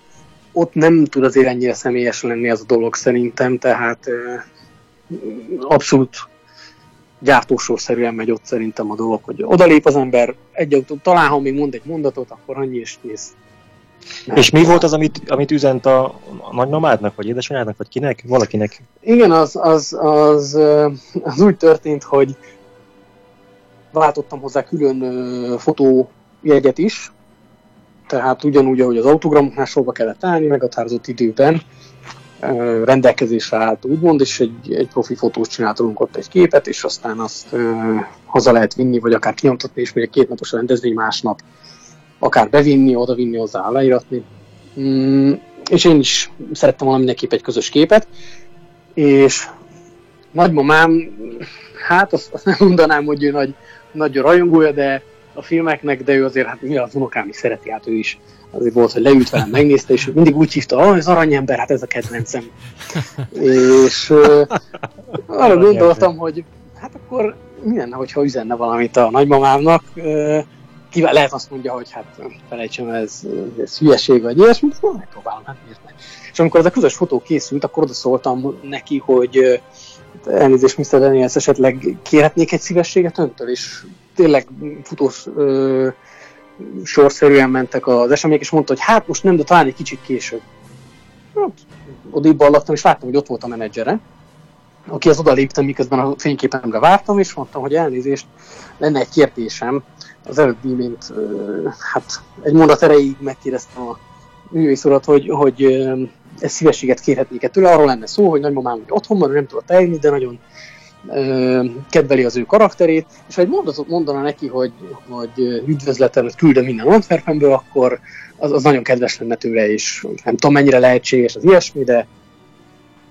Ott nem tud azért ennyire személyes lenni ez a dolog szerintem, tehát abszolút gyártósorszerűen megy ott szerintem a dolog, hogy odalép az ember, egy, talán ha még mond egy mondatot, akkor annyi és kész. Nem. És mi volt az, amit, amit üzent a, a nagymamádnak, vagy édesanyádnak, vagy kinek? Valakinek? Igen, az, az, az, az úgy történt, hogy váltottam hozzá külön fotójegyet is, tehát ugyanúgy, ahogy az autogramoknál sorba kellett állni, meghatározott időben rendelkezésre állt, úgymond, és egy, egy profi fotós csináltunk ott egy képet, és aztán azt ö, haza lehet vinni, vagy akár kinyomtatni, és még egy kétnapos rendezvény másnap akár bevinni, odavinni, hozzá leíratni. Mm, és én is szerettem volna mindenképp egy közös képet, és nagymamám, hát azt, azt nem mondanám, hogy ő nagy, nagy rajongója, de a filmeknek, de ő azért, hát mi az unokám is szereti, hát ő is azért volt, hogy leült velem, megnézte, és mindig úgy hívta, ah, az aranyember, hát ez a kedvencem. És uh, arra gondoltam, hogy hát akkor mi lenne, hogyha üzenne valamit a nagymamámnak, uh, kíván, lehet azt mondja, hogy hát felejtsem, ez, ez hülyeség vagy ilyesmi, de megpróbálom, hát miért ne. És amikor ez a közös fotó készült, akkor oda szóltam neki, hogy elnézést, miszter Daniels, esetleg kérhetnék egy szívességet öntől, és tényleg futós ö, sorszerűen mentek az események, és mondta, hogy hát most nem, de talán egy kicsit később. Hát, odébb allattam, és láttam, hogy ott volt a menedzsere, aki az odaléptem, miközben a fényképemre vártam, és mondtam, hogy elnézést, lenne egy kérdésem. Az előbb imént, hát egy mondat erejéig megkérdeztem a művész urat, hogy, hogy ezt szívességet kérhetnék tőle. Arról lenne szó, hogy nagymamám otthon van, nem tudott eljönni, de nagyon kedveli az ő karakterét, és ha egy mondatot mondaná neki, hogy, hogy üdvözletemet küldöm minden Antwerpenből, akkor az, az nagyon kedves lenne tőle, és nem tudom mennyire lehetséges az ilyesmi, de,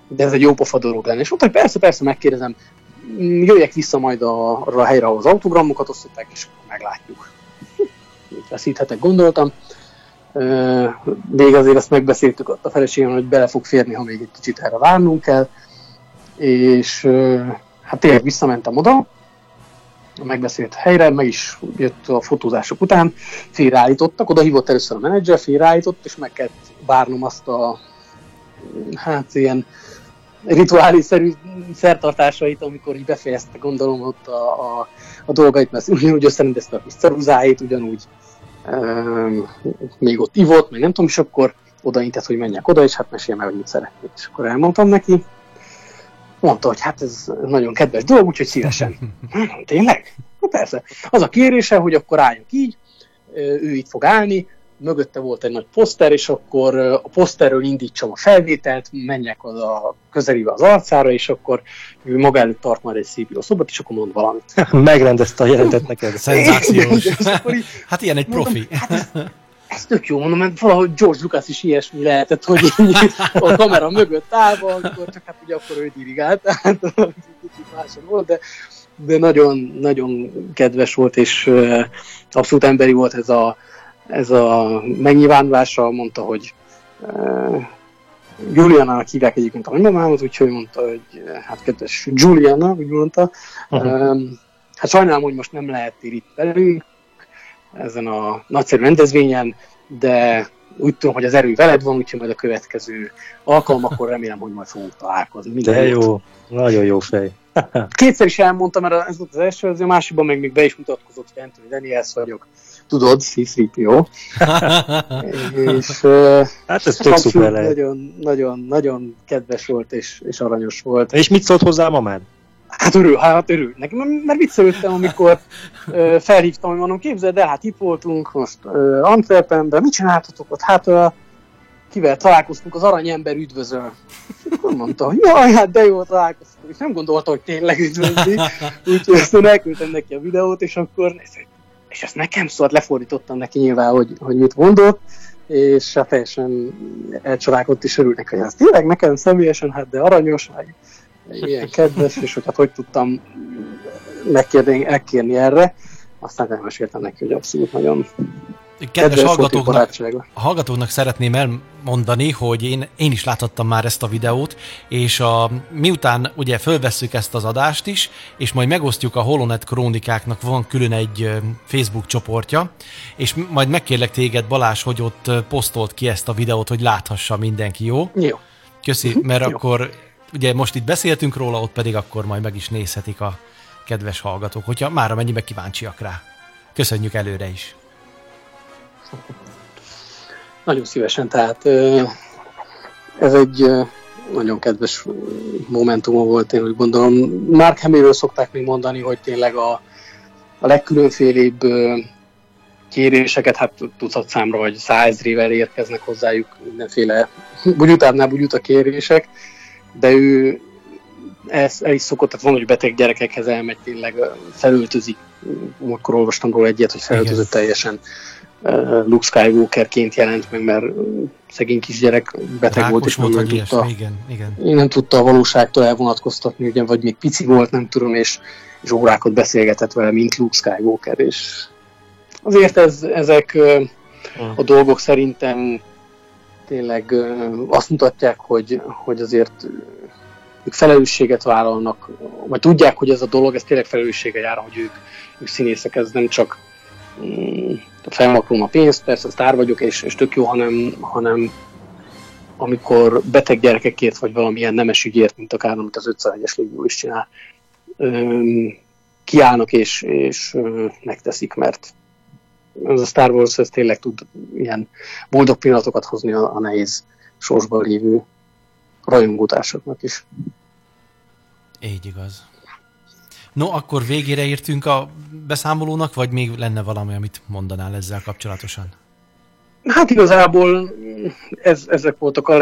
de ez egy jó pofa dolog lenne. És mondta, persze, persze, megkérdezem, jöjjek vissza majd a, arra a helyre, ahhoz autogramokat osztották, és akkor meglátjuk. Veszíthetek, gondoltam. Még azért ezt megbeszéltük ott a feleségem, hogy bele fog férni, ha még egy kicsit erre várnunk kell. És hát tényleg visszamentem oda, a megbeszélt helyre, meg is jött a fotózások után, félreállítottak, oda hívott először a menedzser, félreállított, és meg kellett várnom azt a, hát ilyen rituális-szerű szertartásait, amikor így befejezte, gondolom, ott a, a, a dolgait, mert ugyanúgy összerendezte a kis ceruzáit, ugyanúgy um, még ott ivott, meg nem tudom, és akkor odaintett, hogy menjek oda, és hát meséljem el, hogy mit szeretnék. És akkor elmondtam neki, mondta, hogy hát ez nagyon kedves dolog, úgyhogy szívesen. Tényleg? Na persze. Az a kérése, hogy akkor álljunk így, ő itt fog állni, mögötte volt egy nagy poszter, és akkor a poszterről indítsam a felvételt, menjek oda közelébe az arcára, és akkor ő maga előtt tart majd egy szép szobot, és akkor mond valamit. Megrendezte a jelentet neked. Szenzációs. Hát ilyen egy profi. Ez tök jó, mondom, mert valahogy George Lucas is ilyesmi lehetett, hogy a kamera mögött állva, akkor csak hát ugye akkor ő dirigált, tehát kicsit máson volt, de, de nagyon, nagyon kedves volt, és uh, abszolút emberi volt ez a, ez a megnyilvánulása, mondta, hogy uh, Julianának hívják egyébként a nagymamámat, úgyhogy mondta, hogy hát kedves Juliana, úgy mondta, uh-huh. um, hát sajnálom, hogy most nem lehettél itt velünk, ezen a nagyszerű rendezvényen, de úgy tudom, hogy az erő veled van, úgyhogy majd a következő alkalmakkor remélem, hogy majd fogunk találkozni. Minden de jó, ott. Nagyon jó fej. Kétszer is elmondtam, mert ez volt az első, az a másikban még, még be is mutatkozott, hogy Anthony Daniels vagyok. Tudod, C három P O. És, hát ez tök szuper lehet. Nagyon, nagyon, nagyon kedves volt és, és aranyos volt. És mit szólt hozzá a mamád? Hát örül, hát örül. Nekem, mert viccelődtem, amikor ö, felhívtam, hogy mondom, képzeld el, hát itt voltunk most ö, Antwerpenben, mit csináltatok ott? Hát ö, kivel találkoztunk, az aranyember üdvözöl. Akkor mondta, hogy jaj, hát de jól találkoztunk, és nem gondolta, hogy tényleg üdvözli. Úgyhogy ezt én elküldtem neki a videót, és akkor és ezt nekem szólt, lefordítottam neki nyilván, hogy, hogy mit mondott, és hát teljesen elcsodálkozott, és örülnek, hogy ez tényleg nekem személyesen, hát de aranyos, meg ilyen kedves, és hogy hát hogy tudtam megkérni, elkérni erre, aztán elmeséltem neki, hogy abszolút nagyon Kedves hallgatóknak, hallgatóknak szeretném elmondani, hogy én, én is láthattam már ezt a videót, és a, miután ugye fölvesszük ezt az adást is, és majd megosztjuk a Holonet Krónikáknak, van külön egy Facebook csoportja, és majd megkérlek téged, Balázs, hogy ott posztolt ki ezt a videót, hogy láthassa mindenki, jó? Jó. Köszi, mert jó. Akkor ugye most itt beszéltünk róla, ott pedig akkor majd meg is nézhetik a kedves hallgatók, hogyha mára mennyibe kíváncsiak rá. Köszönjük előre is. Nagyon szívesen, tehát ez egy nagyon kedves momentuma volt, én úgy gondolom. Mark Hamillről szokták még mondani, hogy tényleg a, a legkülönfélébb kéréseket, hát tucat számra vagy százrével érkeznek hozzájuk mindenféle bugyutábbnál bugyut a kérések, de ő ez, el is szokott, tehát van, hogy beteg gyerekekhez elmegy, tényleg felöltözik, akkor olvastam róla egyet, hogy felöltözött teljesen. Luke Skywalkerként jelent meg, mert szegény kisgyerek beteg Rákos volt, és nem, nem tudta, igen, igen. nem tudta a valóságtól elvonatkoztatni, ugye, vagy még pici volt, nem tudom, és, és órákat beszélgetett vele, mint Luke Skywalker, és azért ez, ezek a dolgok szerintem tényleg azt mutatják, hogy, hogy azért ők felelősséget vállalnak, vagy tudják, hogy ez a dolog, ez tényleg felelőssége jár, hogy ők, ők színészek, ez nem csak felmaklom a pénzt, persze sztár vagyok, és, és tök jó, hanem, hanem amikor beteg gyerekekért, vagy valamilyen nemes ügyért, mint akár, amit az ötszázegyes légió is csinál, kiállnak és, és megteszik, mert ez a Star Wars, ez tényleg tud ilyen boldog pillanatokat hozni a, a nehéz sorsban lévő rajongótársaknak is. Így igaz. No, akkor végére értünk a beszámolónak, vagy még lenne valami, amit mondanál ezzel kapcsolatosan? Hát igazából ez, ezek voltak a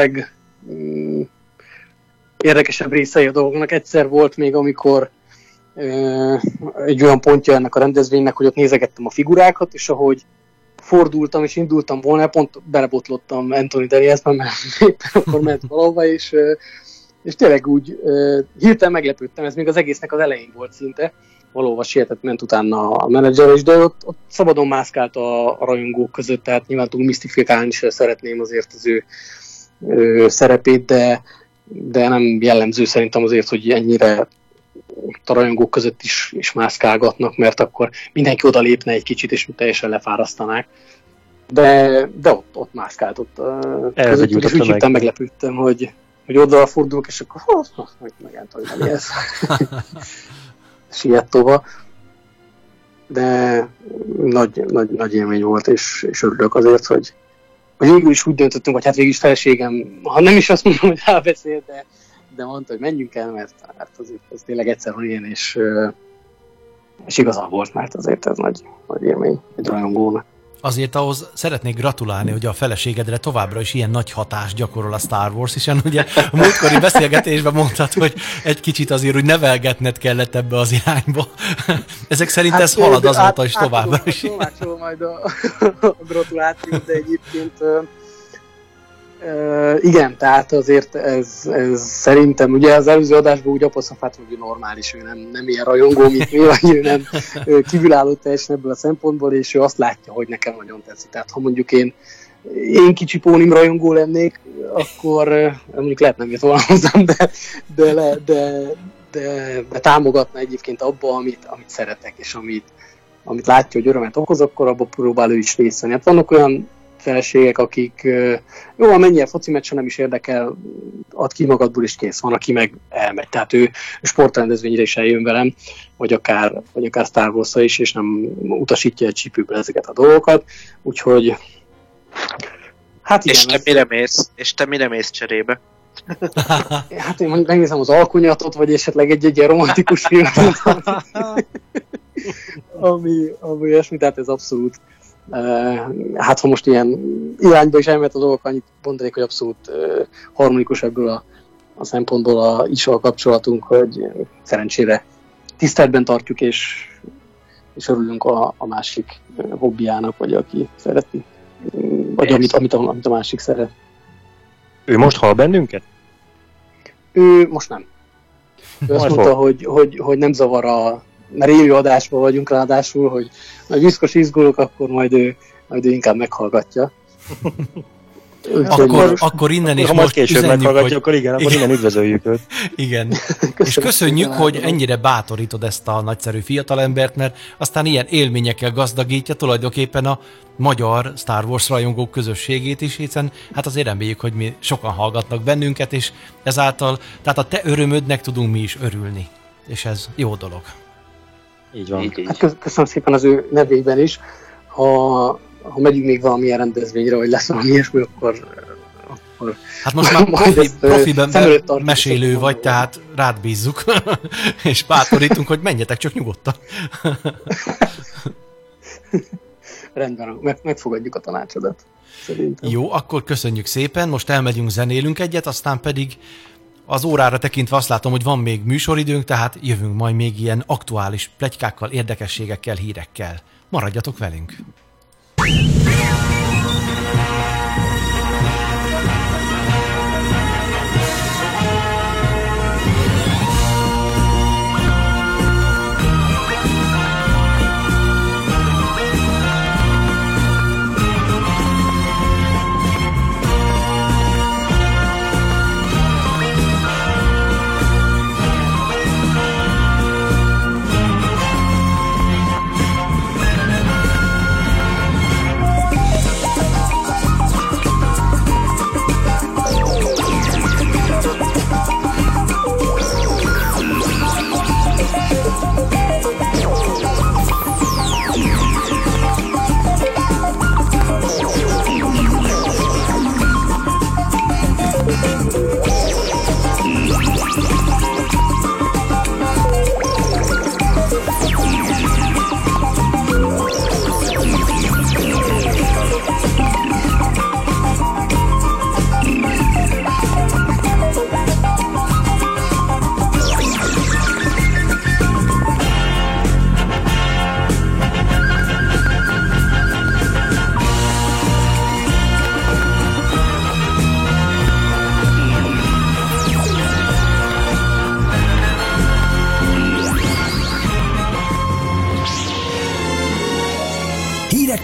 legérdekesebb részei a dolgoknak. Egyszer volt még, amikor ö, egy olyan pontja ennek a rendezvénynek, hogy ott nézegettem a figurákat, és ahogy fordultam és indultam volna, pont belebotlottam Anthony Danielsben, mert éppen akkor ment valahova, és... Ö, És tényleg úgy uh, hirtelen meglepődtem, ez még az egésznek az elején volt szinte, valóban sietett, ment utána a menedzser is, de ott, ott szabadon mászkált a, a rajongók között, tehát nyilván túl misztifikálni is szeretném azért az ő, ő szerepét, de, de nem jellemző szerintem azért, hogy ennyire a rajongók között is, is mászkálgatnak, mert akkor mindenki oda lépne egy kicsit, és teljesen lefárasztanák. De, de ott, ott mászkált, ott uh, között, és úgy hittem, meglepődtem, hogy... hogy oda fordulok, és akkor oh, oh, megállt, hogy nem jelsz. Siet tova. De nagy, nagy, nagy élmény volt, és, és örülök azért, hogy, hogy végül is úgy döntöttünk, hogy hát végül is feleségem, ha nem is azt mondom, hogy elbeszél, de, de mondta, hogy menjünk el, mert hát azért ez tényleg egyszer van ilyen, és, és igazán volt, mert azért ez nagy, nagy élmény egy rajongónak. Azért ahhoz szeretnék gratulálni, hogy a feleségedre továbbra is ilyen nagy hatást gyakorol a Star Wars, hiszen ugye a múltkori beszélgetésben mondtad, hogy egy kicsit azért úgy nevelgetned kellett ebbe az irányba. Ezek szerint hát, ez halad azóta is továbbra is. Tolmácsol majd a, a gratulációt, de egyébként e, igen, tehát azért ez, ez szerintem, ugye az előző adásban úgy apaszafát, hogy normális, ő nem, nem ilyen rajongó, mint mi, vagy ő nem kívülálló teljesen ebből a szempontból, és ő azt látja, hogy nekem nagyon tetszik. Tehát ha mondjuk én, én kicsi pónim rajongó lennék, akkor mondjuk lehet nem jött volna hozzám, de, de, de, de, de, de támogatna egyébként abba, amit, amit szeretek, és amit, amit látja, hogy örömet okoz, akkor abba próbál ő is részt venni. Hát vannak olyan feleségek, akik jó, amennyi a foci meccsen nem is érdekel, ad ki magadból is, kész van, aki meg elmegy. Tehát ő sportrendezvényre is eljön velem, vagy akár, vagy akár Star Wars-ra is, és nem utasítja egy csípőből ezeket a dolgokat. Úgyhogy... Hát igen, és, te ez... mire mész? és te mire mész cserébe? Hát én megnézem az Alkonyatot, vagy esetleg egy-egy ilyen romantikus filmet, ami, ami ilyesmi, tehát ez abszolút... Uh, hát ha most ilyen irányba is elmehet a dolgok, annyit mondanék, hogy abszolút uh, harmonikus ebből a, a szempontból a, is a kapcsolatunk, hogy uh, szerencsére tiszteletben tartjuk, és, és örülünk a, a másik uh, hobbiának, vagy aki szereti, vagy amit, amit, a, amit a másik szeret. Ő most hall bennünket? Ő most nem. Ő azt mondta, hogy, hogy, hogy nem zavar a... mert élő adásban vagyunk ráadásul, hogy nagy viszkos izgulok, akkor majd ő, majd ő inkább meghallgatja. Akkor, akkor innen is ha most üzenjük, hogy... Akkor igen, akkor igen. Innen üdvözöljük őt. Igen. Köszönjük, és köszönjük, hogy látod. Ennyire bátorítod ezt a nagyszerű fiatalembert, mert aztán ilyen élményekkel gazdagítja tulajdonképpen a magyar Star Wars rajongók közösségét is, hiszen hát azért reméljük, hogy mi sokan hallgatnak bennünket, és ezáltal, tehát a te örömödnek tudunk mi is örülni. És ez jó dolog. Így van. Így, így. Hát köszönöm szépen az ő nevében is. Ha... ha megyünk még valamilyen rendezvényre, vagy lesz valami ilyesmi, akkor, akkor... Hát most már profi, profiben mesélő vagy, tehát rád bízzuk, és bátorítunk, hogy menjetek csak nyugodtan. Rendben, meg, megfogadjuk a tanácsodat. Szerintem. Jó, akkor köszönjük szépen, most elmegyünk, zenélünk egyet, aztán pedig az órára tekintve azt látom, hogy van még műsoridőnk, tehát jövünk majd még ilyen aktuális pletykákkal, érdekességekkel, hírekkel. Maradjatok velünk!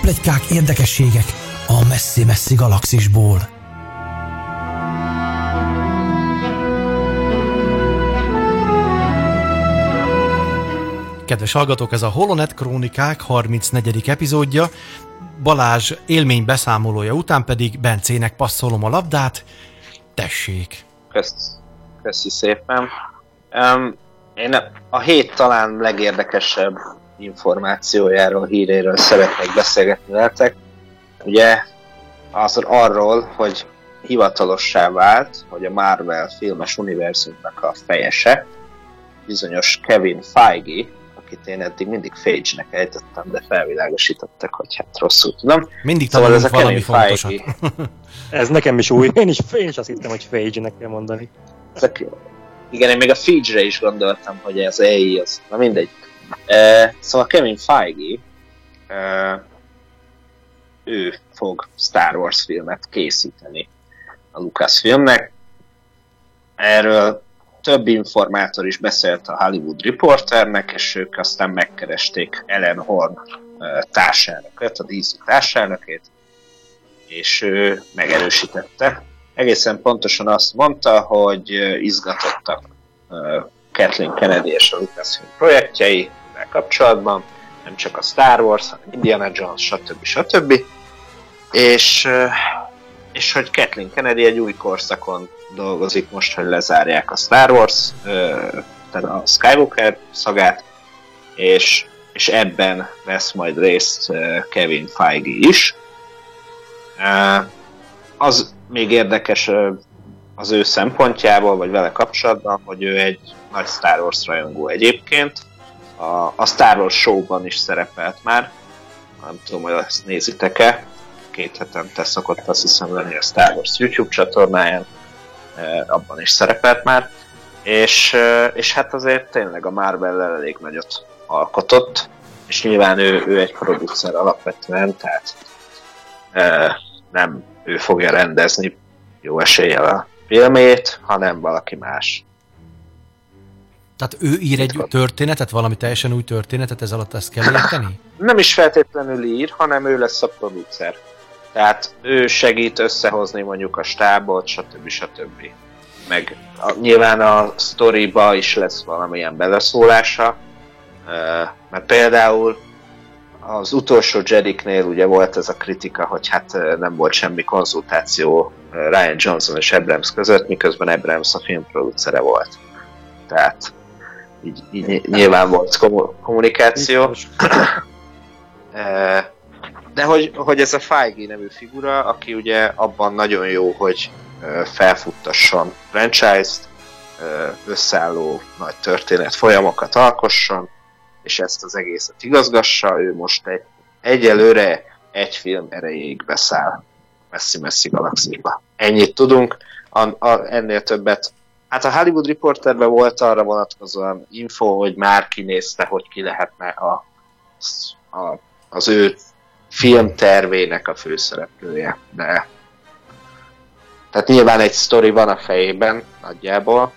Pletykák, érdekességek a messzi-messzi galaxisból. Kedves hallgatók, ez a Holonet Krónikák harmincnegyedik epizódja. Balázs élmény beszámolója után pedig Bencének passzolom a labdát. Tessék! Köszi szépen. Um, én a hét talán legérdekesebb információjáról, híréről szeretnék beszélgetni veletek. Ugye az arról, hogy hivatalossá vált, hogy a Marvel filmes univerzumnak a fejese, bizonyos Kevin Feige, akit én eddig mindig Feige-nek ejtettem, de felvilágosítottak, hogy hát rosszul tudom. Mindig találunk szóval ez valami fontosat. Ez nekem is új, én is, én is azt hittem, hogy Feige-nek kell mondani. Ezek, igen, én még a Feige-re is gondoltam, hogy ez éj, az, na mindegy. Uh, szóval Kevin Feige, uh, ő fog Star Wars filmet készíteni a Lucasfilmnek. Erről több informátor is beszélt a Hollywood Reporternek, és ők aztán megkeresték Ellen Horn uh, társelnököt, a Disney társelnökét, és ő megerősítette. Egészen pontosan azt mondta, hogy izgatottak uh, Kathleen Kennedy és a Lucasfilm projektjeivel kapcsolatban, nem csak a Star Wars, hanem Indiana Jones, stb. stb. És, és hogy Kathleen Kennedy egy új korszakon dolgozik most, hogy lezárják a Star Wars, tehát a Skywalker szagát, és, és ebben vesz majd részt Kevin Feige is. Az még érdekes az ő szempontjából, vagy vele kapcsolatban, hogy ő egy nagy Star Wars rajongó egyébként. A, a Star Wars Show-ban is szerepelt már. Nem tudom, hogy ezt nézitek-e. Két hetente szokott azt hiszem lenni a Star Wars YouTube csatornáján. E, abban is szerepelt már. És, és hát azért tényleg a Marvel-lel elég nagyot alkotott. És nyilván ő, ő egy producer alapvetően, tehát e, nem ő fogja rendezni jó eséllyel a filmét, hanem valaki más. Tehát ő ír egy történetet, valami teljesen új történetet, ez alatt ezt kell érteni? Nem is feltétlenül ír, hanem ő lesz a producer. Tehát ő segít összehozni mondjuk a stábot, stb. stb. Meg a, nyilván a sztoriba is lesz valamilyen beleszólása, mert például az utolsó Jediknél ugye volt ez a kritika, hogy hát nem volt semmi konzultáció Rian Johnson és Abrams között, miközben Abrams a filmproducere volt. Tehát így, így nyilván volt kommunikáció. De hogy, hogy ez a Feige nevű figura, aki ugye abban nagyon jó, hogy felfuttasson franchise-t, összeálló nagy történet folyamokat alkosson, és ezt az egészet igazgassa, ő most egy, egyelőre egy film erejéig beszáll messzi-messzi galaxisba. Ennyit tudunk, a, a, ennél többet. Hát a Hollywood Reporterben volt arra vonatkozóan info, hogy már kinézte, hogy ki lehetne a, a, az ő filmtervének a főszereplője. De... Tehát nyilván egy sztori van a fejében nagyjából,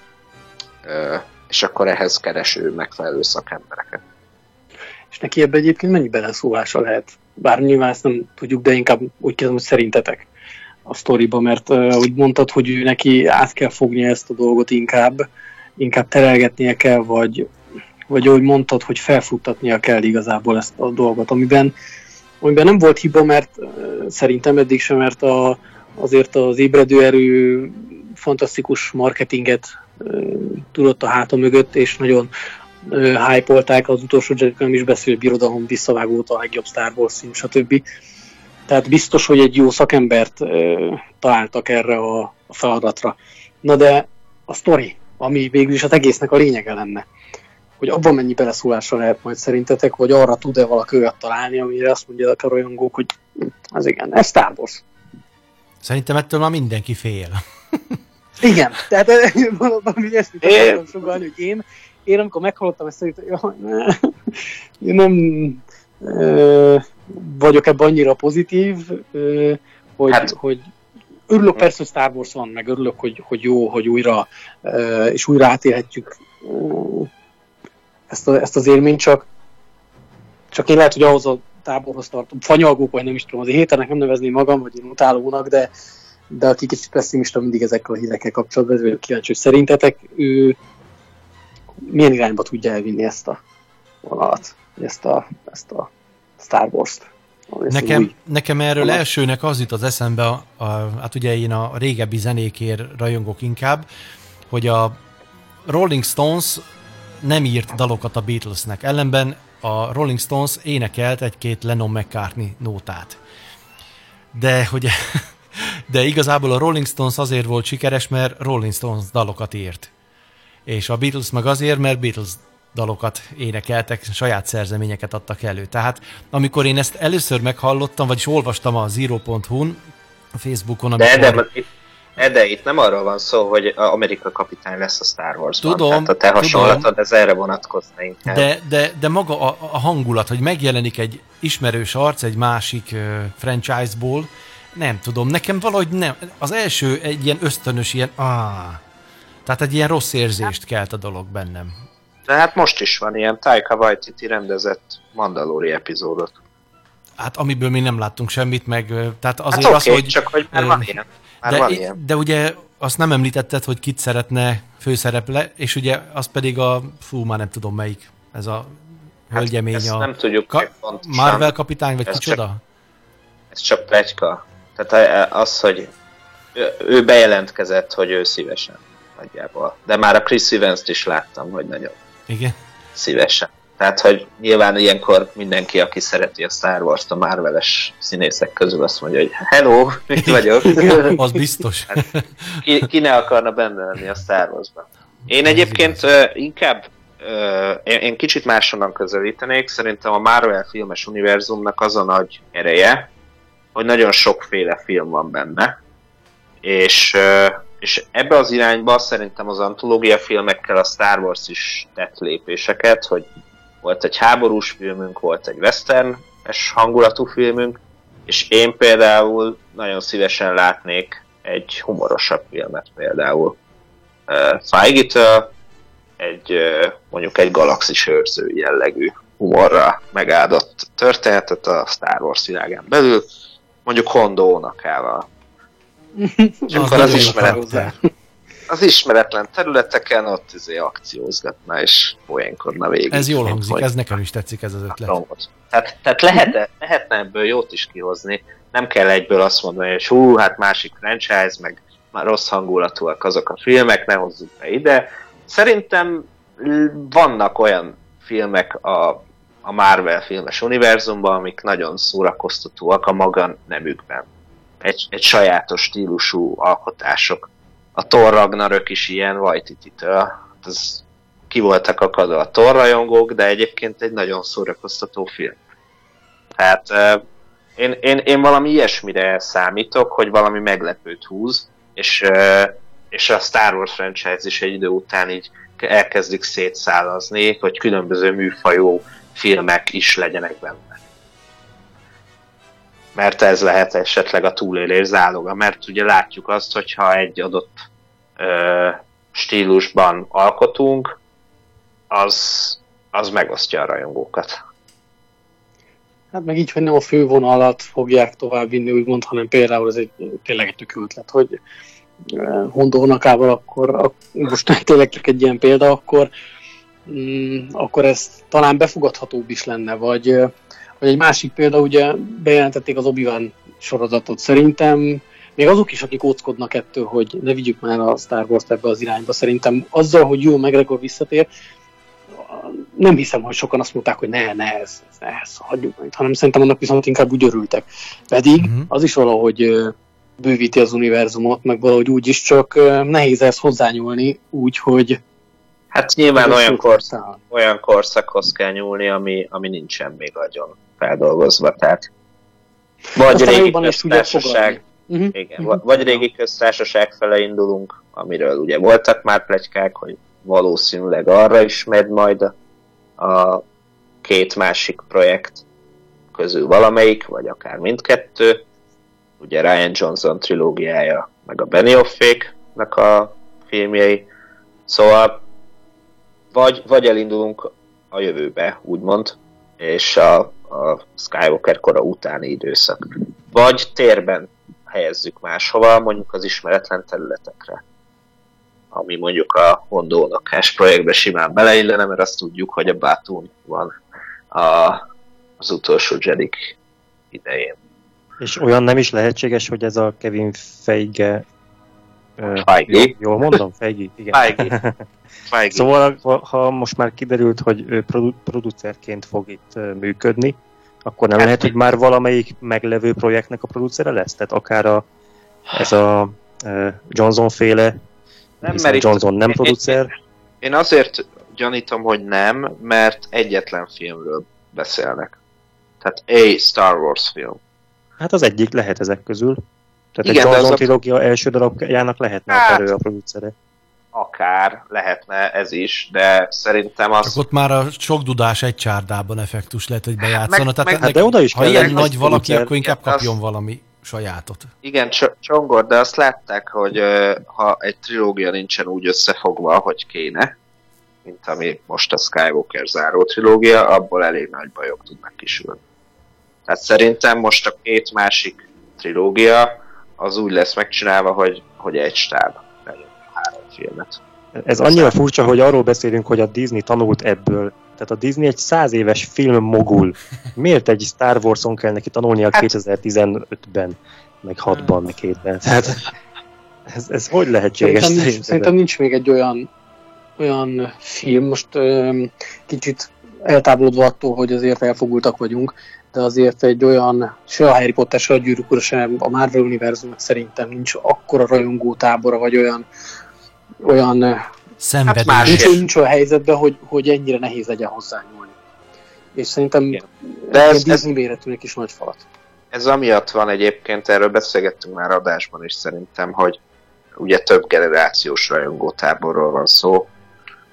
és akkor ehhez kereső megfelelő szakembereket. És neki ebben egyébként mennyi beleszólása lehet? Bár nyilván ezt nem tudjuk, de inkább úgy kezdem, hogy szerintetek a sztoriba, mert ahogy mondtad, hogy ő neki át kell fognia ezt a dolgot inkább, inkább terelgetnie kell, vagy, vagy ahogy mondtad, hogy felfuttatnia kell igazából ezt a dolgot, amiben, amiben nem volt hiba, mert szerintem eddig sem, mert a, azért az ébredő erő fantasztikus marketinget tudott a háta mögött, és nagyon hype-olták, az utolsó Jedikről nem is beszél, Birodalom visszavágót, a legjobb Star Wars film, stb. Tehát biztos, hogy egy jó szakembert ö, találtak erre a, a feladatra. Na de a sztori, ami végül is az egésznek a lényege lenne, hogy abban mennyi beleszólásra lehet majd szerintetek, vagy arra tud-e valaki olyat találni, amire azt mondják a rajongók, hogy az igen, ez Star Wars. Szerintem ettől már mindenki fél. Igen, tehát valami ezt mit akartam sugalni, hogy én, én amikor meghallottam ezt, hogy jaj, ne, én nem... Ö, vagyok ebben annyira pozitív, hogy, hát. hogy örülök persze, hogy Star Wars van, meg örülök, hogy, hogy jó, hogy újra és újra átélhetjük ezt, a, ezt az élményt, csak csak én lehet, hogy ahhoz a táborhoz tartom, fanyalgók, vagy nem is tudom, azért héternek nem nevezném magam, vagy én utálónak, de, de aki kicsit pessimista mindig ezekkel a hírekkel kapcsolatban, ezért kíváncsi, hogy szerintetek ő milyen irányba tudja elvinni ezt a vonalat, ezt a, ezt a Star Wars-t. Nekem, nekem erről a elsőnek az jut az eszembe, a, a, hát ugye én a régebbi zenékért rajongok inkább, hogy a Rolling Stones nem írt dalokat a Beatlesnek, ellenben a Rolling Stones énekelt egy-két Lennon-McCartney nótát. De, hogy, de igazából a Rolling Stones azért volt sikeres, mert Rolling Stones dalokat írt. És a Beatles meg azért, mert Beatles dalokat énekeltek, saját szerzeményeket adtak elő. Tehát amikor én ezt először meghallottam, vagyis olvastam a zero pont hu-n, a Facebookon, amikor... De, de, de, de itt nem arról van szó, hogy Amerika kapitány lesz a Star Warsban. Tudom, tehát a te hasonlatod, ez erre vonatkozna inkább. De, de, de maga a, a hangulat, hogy megjelenik egy ismerős arc egy másik uh, franchise-ból, nem tudom, nekem valahogy nem. Az első egy ilyen ösztönös, ilyen... Ah, tehát egy ilyen rossz érzést kelt a dolog bennem. De hát most is van ilyen Taika Waititi rendezett Mandalori epizódot. Hát amiből mi nem láttunk semmit, meg... Tehát azért hát az, okay, hogy, csak hogy már van ilyen. Már de, van ilyen. De ugye azt nem említetted, hogy kit szeretne főszereple, és ugye az pedig a... Fú, már nem tudom melyik. Ez a hölgyemény hát a... nem tudjuk. Ka- Marvel kapitány, vagy ez kicsoda? Csak, ez csak pletyka. Tehát az, hogy ő, ő bejelentkezett, hogy ő szívesen nagyjából. De már a Chris Evans-t is láttam, hogy nagyon. Igen. Szívesen. Tehát, hogy nyilván ilyenkor mindenki, aki szereti a Star Wars-t, a Marvel-es színészek közül azt mondja, hogy hello, itt vagyok. Az biztos. Hát, ki, ki ne akarna benne lenni a Star Wars-ban. Én egyébként uh, inkább uh, én, én kicsit máshonnan közelítenék. Szerintem a Marvel filmes univerzumnak az a nagy ereje, hogy nagyon sokféle film van benne. És... Uh, És ebbe az irányba szerintem az antológia filmekkel a Star Wars is tett lépéseket, hogy volt egy háborús filmünk, volt egy western-es hangulatú filmünk, és én például nagyon szívesen látnék egy humorosabb filmet például. Feige-től, egy egy mondjuk egy galaxis őrző jellegű humorra megáldott történetet a Star Wars világán belül, mondjuk Hondo Onakával. És akkor az ismeretlen, az ismeretlen területeken ott izé akciózgatna és poénkodna végig. Ez jól hangzik, hogy... ez nekem is tetszik ez az ötlet. Tehát, tehát lehet, lehetne ebből jót is kihozni, nem kell egyből azt mondani, hogy hú, hát másik franchise, meg már rossz hangulatúak azok a filmek, ne hozzuk be ide. Szerintem vannak olyan filmek a, a Marvel filmes univerzumban, amik nagyon szórakoztatóak a maga nemükben. Egy, egy sajátos stílusú alkotások. A Thor Ragnarök is ilyen Waititi-től. Ez, ki voltak akadva a Thor rajongók, de egyébként egy nagyon szórakoztató film. Hát én, én, én valami ilyesmire számítok, hogy valami meglepőt húz, és, és a Star Wars franchise is egy idő után így elkezdik szétszállazni, hogy különböző műfajú filmek is legyenek benne. Mert ez lehet esetleg a túlélés záloga, mert ugye látjuk azt, hogyha egy adott ö, stílusban alkotunk, az, az megosztja a rajongókat. Hát meg így, hogy nem a fővonalat fogják továbbvinni, úgymond, hanem például ez egy tényleg egy tök ötlet, hogy Hondo Onakával akkor, most tényleg csak egy ilyen példa, akkor, mm, akkor ez talán befogadhatóbb is lenne, vagy, vagy egy másik példa, ugye bejelentették az Obi-Wan sorozatot szerintem, még azok is, akik óckodnak ettől, hogy ne vigyük már a Star Wars-t ebbe az irányba, szerintem azzal, hogy Ewan McGregor visszatér, nem hiszem, hogy sokan azt mondták, hogy ne, ne, ez, ne, ez hagyjuk majd, hanem szerintem annak viszont inkább úgy örültek. Pedig az is valahogy bővíti az univerzumot, meg valahogy úgy is, csak nehéz ezt hozzányúlni úgy, hogy... Hát nyilván olyan, korszak, olyan korszakhoz kell nyúlni, ami, ami nincsen még agyon feldolgozva, tehát... Vagy aztán régi köztársaság... Uh-huh. Igen, uh-huh. Vagy régi köztársaság fele indulunk, amiről ugye voltak már pletykák, hogy valószínűleg arra is megy majd a két másik projekt közül valamelyik, vagy akár mindkettő. Ugye Rian Johnson trilógiája, meg a Beniofféknak a filmjei. Szóval vagy, vagy elindulunk a jövőbe, úgymond, és a, a Skywalker kora utáni időszak. Vagy térben helyezzük máshova, mondjuk az ismeretlen területekre. Ami mondjuk a Hondo Onakás projektbe simán beleillene, mert azt tudjuk, hogy a Bátún van a, az utolsó Jedik idején. És olyan nem is lehetséges, hogy ez a Kevin Feige... Feige? Jól, jól mondom? Feige, igen. Feige. Feige. Szóval ha, ha most már kiderült, hogy ő produ- producerként fog itt működni, akkor nem hát, lehet, hogy már valamelyik meglevő projektnek a producere lesz? Tehát akár a, ez a Johnson-féle, nem, mert Johnson nem producer. Én, én azért gyanítom, hogy nem, mert egyetlen filmről beszélnek. Tehát egy Star Wars film. Hát az egyik lehet ezek közül. Tehát igen, egy Johnson trilógia a... első darabjának lehetne hát, akár ő a producere. Akár lehetne ez is, de szerintem az... Csak ott már a sok dudás egy csárdában effektus lehet, hogy bejátszana. Meg, tehát meg, hát de oda is ha ilyen nagy producer, valaki, akkor inkább igen, kapjon az... valami sajátot. Igen, Csongor, de azt látták, hogy ha egy trilógia nincsen úgy összefogva, ahogy kéne, mint ami most a Skywalker záró trilógia, abból elég nagy bajok tudnak kisülni. Tehát szerintem most a két másik trilógia az úgy lesz megcsinálva, hogy, hogy egy stáb legyen három filmet. Ez annyira furcsa, hogy arról beszélünk, hogy a Disney tanult ebből. Tehát a Disney egy száz éves film mogul. Miért egy Star Warson kell neki tanulnia hát, kétezer-tizenötben, meg hatban, meg kétben? Tehát ez, ez hogy lehetséges? Szerintem nincs, szerintem nincs még egy olyan, olyan film, most um, kicsit eltávolodva attól, hogy azért elfogultak vagyunk, de azért egy olyan, se a Harry Potter, se a Gyűrűk Ura, sem a Marvel univerzumnak szerintem nincs akkora rajongó tábora, vagy olyan olyan szenvedés. Hát nincs, nincs olyan helyzetben, hogy, hogy ennyire nehéz legyen hozzányúlni. És szerintem de ez, a Disney méretűnek is nagy falat. Ez amiatt van egyébként, erről beszélgettünk már adásban is szerintem, hogy ugye több generációs rajongó táborról van szó,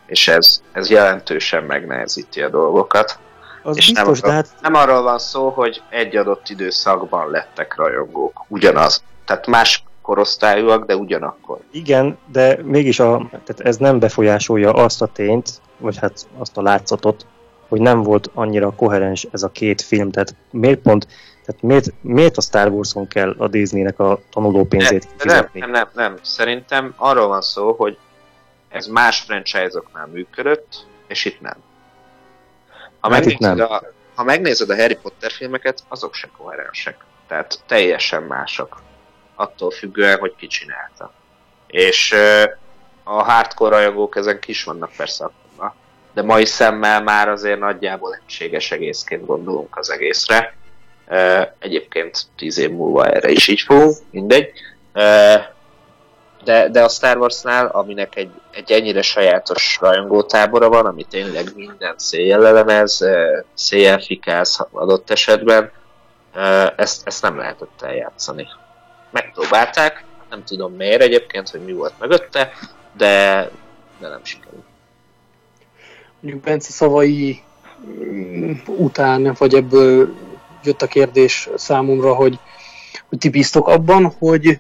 és ez, ez jelentősen megnehezíti a dolgokat. Az és biztos, nem, arról, hát... nem arról van szó, hogy egy adott időszakban lettek rajongók. Ugyanaz. Tehát más, korosztályúak, de ugyanakkor. Igen, de mégis a, tehát ez nem befolyásolja azt a tényt, vagy hát azt a látszatot, hogy nem volt annyira koherens ez a két film. Tehát miért pont, tehát miért, miért a Star Warson kell a Disneynek a tanulópénzét kifizetni? Nem, nem, nem, nem. Szerintem arról van szó, hogy ez más franchise-oknál működött, és itt nem. Ha, hát megnézed, nem. A, ha megnézed a Harry Potter filmeket, azok se koherensek. Tehát teljesen mások. Attól függően, hogy ki csinálta. És a hardcore rajongók ezen kis vannak persze akkorban. De mai szemmel már azért nagyjából egységes egészként gondolunk az egészre. Egyébként tíz év múlva erre is így fogunk, mindegy. De, de a Star Warsnál, aminek egy, egy ennyire sajátos rajongótábora van, ami tényleg minden széjjel elemez, széjjel fikáz adott esetben, ezt, ezt nem lehetett eljátszani. Megpróbálták, nem tudom miért egyébként, hogy mi volt mögötte, de, de nem sikerült. Mondjuk Bence szavai után, vagy ebből jött a kérdés számomra, hogy, hogy ti bíztok abban, hogy,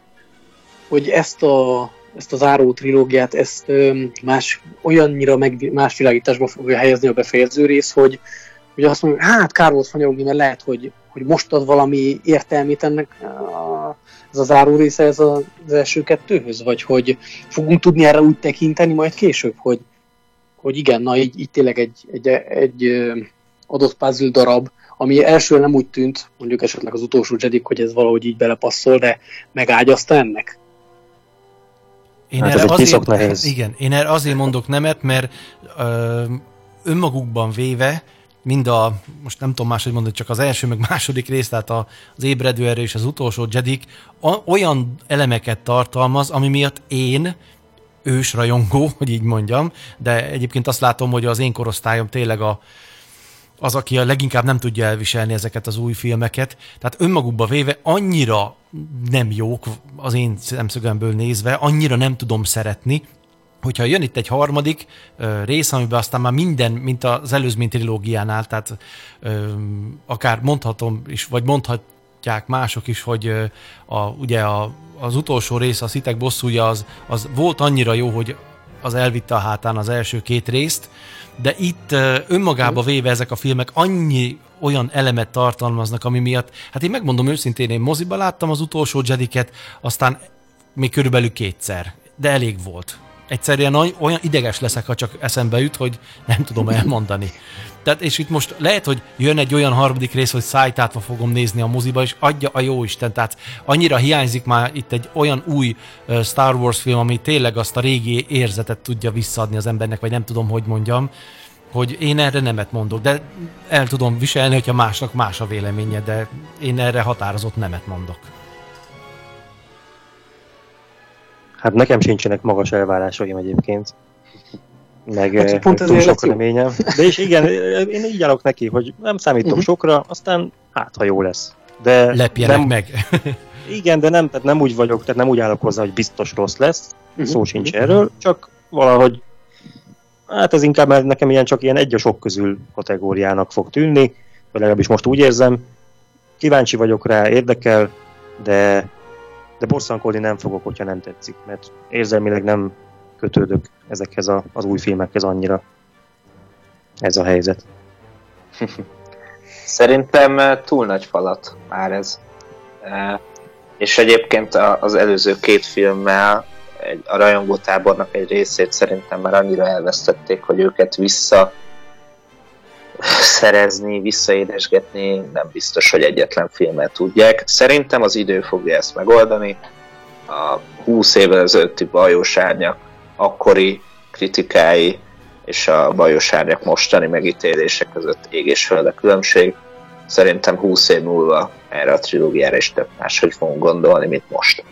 hogy ezt a, ezt az áró trilógiát, ezt más, olyannyira meg, más világításba fogja helyezni a befejező rész, hogy, hogy azt mondjuk, hát kár volt fanyagolni, mert lehet, hogy, hogy most ad valami értelmét ennek a, ez a záró része ez az első kettőhöz, vagy hogy fogunk tudni erre úgy tekinteni majd később, hogy, hogy igen, na így, így tényleg egy, egy, egy adott puzzle darab, ami elsőre nem úgy tűnt, mondjuk esetleg az utolsó Jedi, hogy ez valahogy így belepasszol, de megágyazta ennek. Én hát erre azért, igen, én erre azért mondok nemet, mert ö, önmagukban véve mind a, most nem tudom máshogy mondani, csak az első, meg második rész, tehát az ébredő erő és az utolsó Jedik olyan elemeket tartalmaz, ami miatt én, ősrajongó, hogy így mondjam, de egyébként azt látom, hogy az én korosztályom tényleg a, az, aki a leginkább nem tudja elviselni ezeket az új filmeket. Tehát önmagukba véve annyira nem jók, az én szemszögemből nézve, annyira nem tudom szeretni, hogyha jön itt egy harmadik ö, rész, amiben aztán már minden, mint az előzmény trilógiánál, tehát ö, akár mondhatom is, vagy mondhatják mások is, hogy ö, a, ugye a, az utolsó rész, a Szitek bosszúja, az, az volt annyira jó, hogy az elvitte a hátán az első két részt, de itt ö, önmagába véve ezek a filmek annyi olyan elemet tartalmaznak, ami miatt, hát én megmondom őszintén, én moziba láttam az utolsó Jediket, aztán még körülbelül kétszer, de elég volt. Egyszerűen olyan ideges leszek, ha csak eszembe jut, hogy nem tudom elmondani. Tehát, és itt most lehet, hogy jön egy olyan harmadik rész, hogy szájtátva fogom nézni a moziba, és adja a jó Isten. Tehát annyira hiányzik már itt egy olyan új Star Wars film, ami tényleg azt a régi érzetet tudja visszaadni az embernek, vagy nem tudom, hogy mondjam, hogy én erre nemet mondok. De el tudom viselni, hogyha másnak más a véleménye, de én erre határozott nemet mondok. Hát nekem sincsenek magas elvárásaim egyébként, meg, hát, meg pont túl sok reményem. De és igen, én így állok neki, hogy nem számítok uh-huh. sokra, aztán hát, ha jó lesz. De lepjenek nem, meg. Igen, de nem, tehát nem úgy vagyok, tehát nem úgy állok hozzá, hogy biztos rossz lesz, uh-huh. szó sincs uh-huh. erről, csak valahogy, hát ez inkább mert nekem ilyen csak ilyen egy a sok közül kategóriának fog tűnni, vagy legalábbis most úgy érzem, kíváncsi vagyok rá, érdekel, de... de bosszankolni nem fogok, hogyha nem tetszik, mert érzelmileg nem kötődök ezekhez a, az új filmekhez annyira. Ez a helyzet. Szerintem túl nagy falat már ez. És egyébként az előző két filmmel a rajongótábornak egy részét szerintem már annyira elvesztették, hogy őket vissza szerezni, visszaédesgetni nem biztos, hogy egyetlen filmmel tudják. Szerintem az idő fogja ezt megoldani. A húsz évvel ezelőtti Bajós Árnyak akkori kritikái és a Bajós Árnyak mostani megítélése között ég és föld a különbség. Szerintem húsz év múlva erre a trilógiára is több máshogy fogunk gondolni, mint most.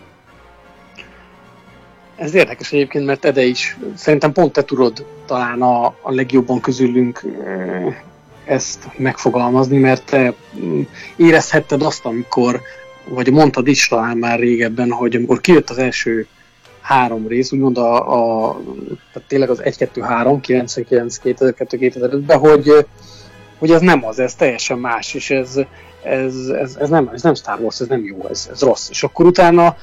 Ez érdekes egyébként, mert Ede is, szerintem pont te tudod talán a, a legjobban közülünk ezt megfogalmazni, mert te érezhetted azt, amikor, vagy mondtad is talán már régebben, hogy amikor kijött az első három rész, úgymond a, a tehát tényleg az egy kettő három, kilencvenkilenc kétezer-kettő kétezer-ötben, hogy, hogy ez nem az, ez teljesen más, és ez, ez, ez, ez, nem, ez nem Star Wars, ez nem jó, ez, ez rossz. És akkor utána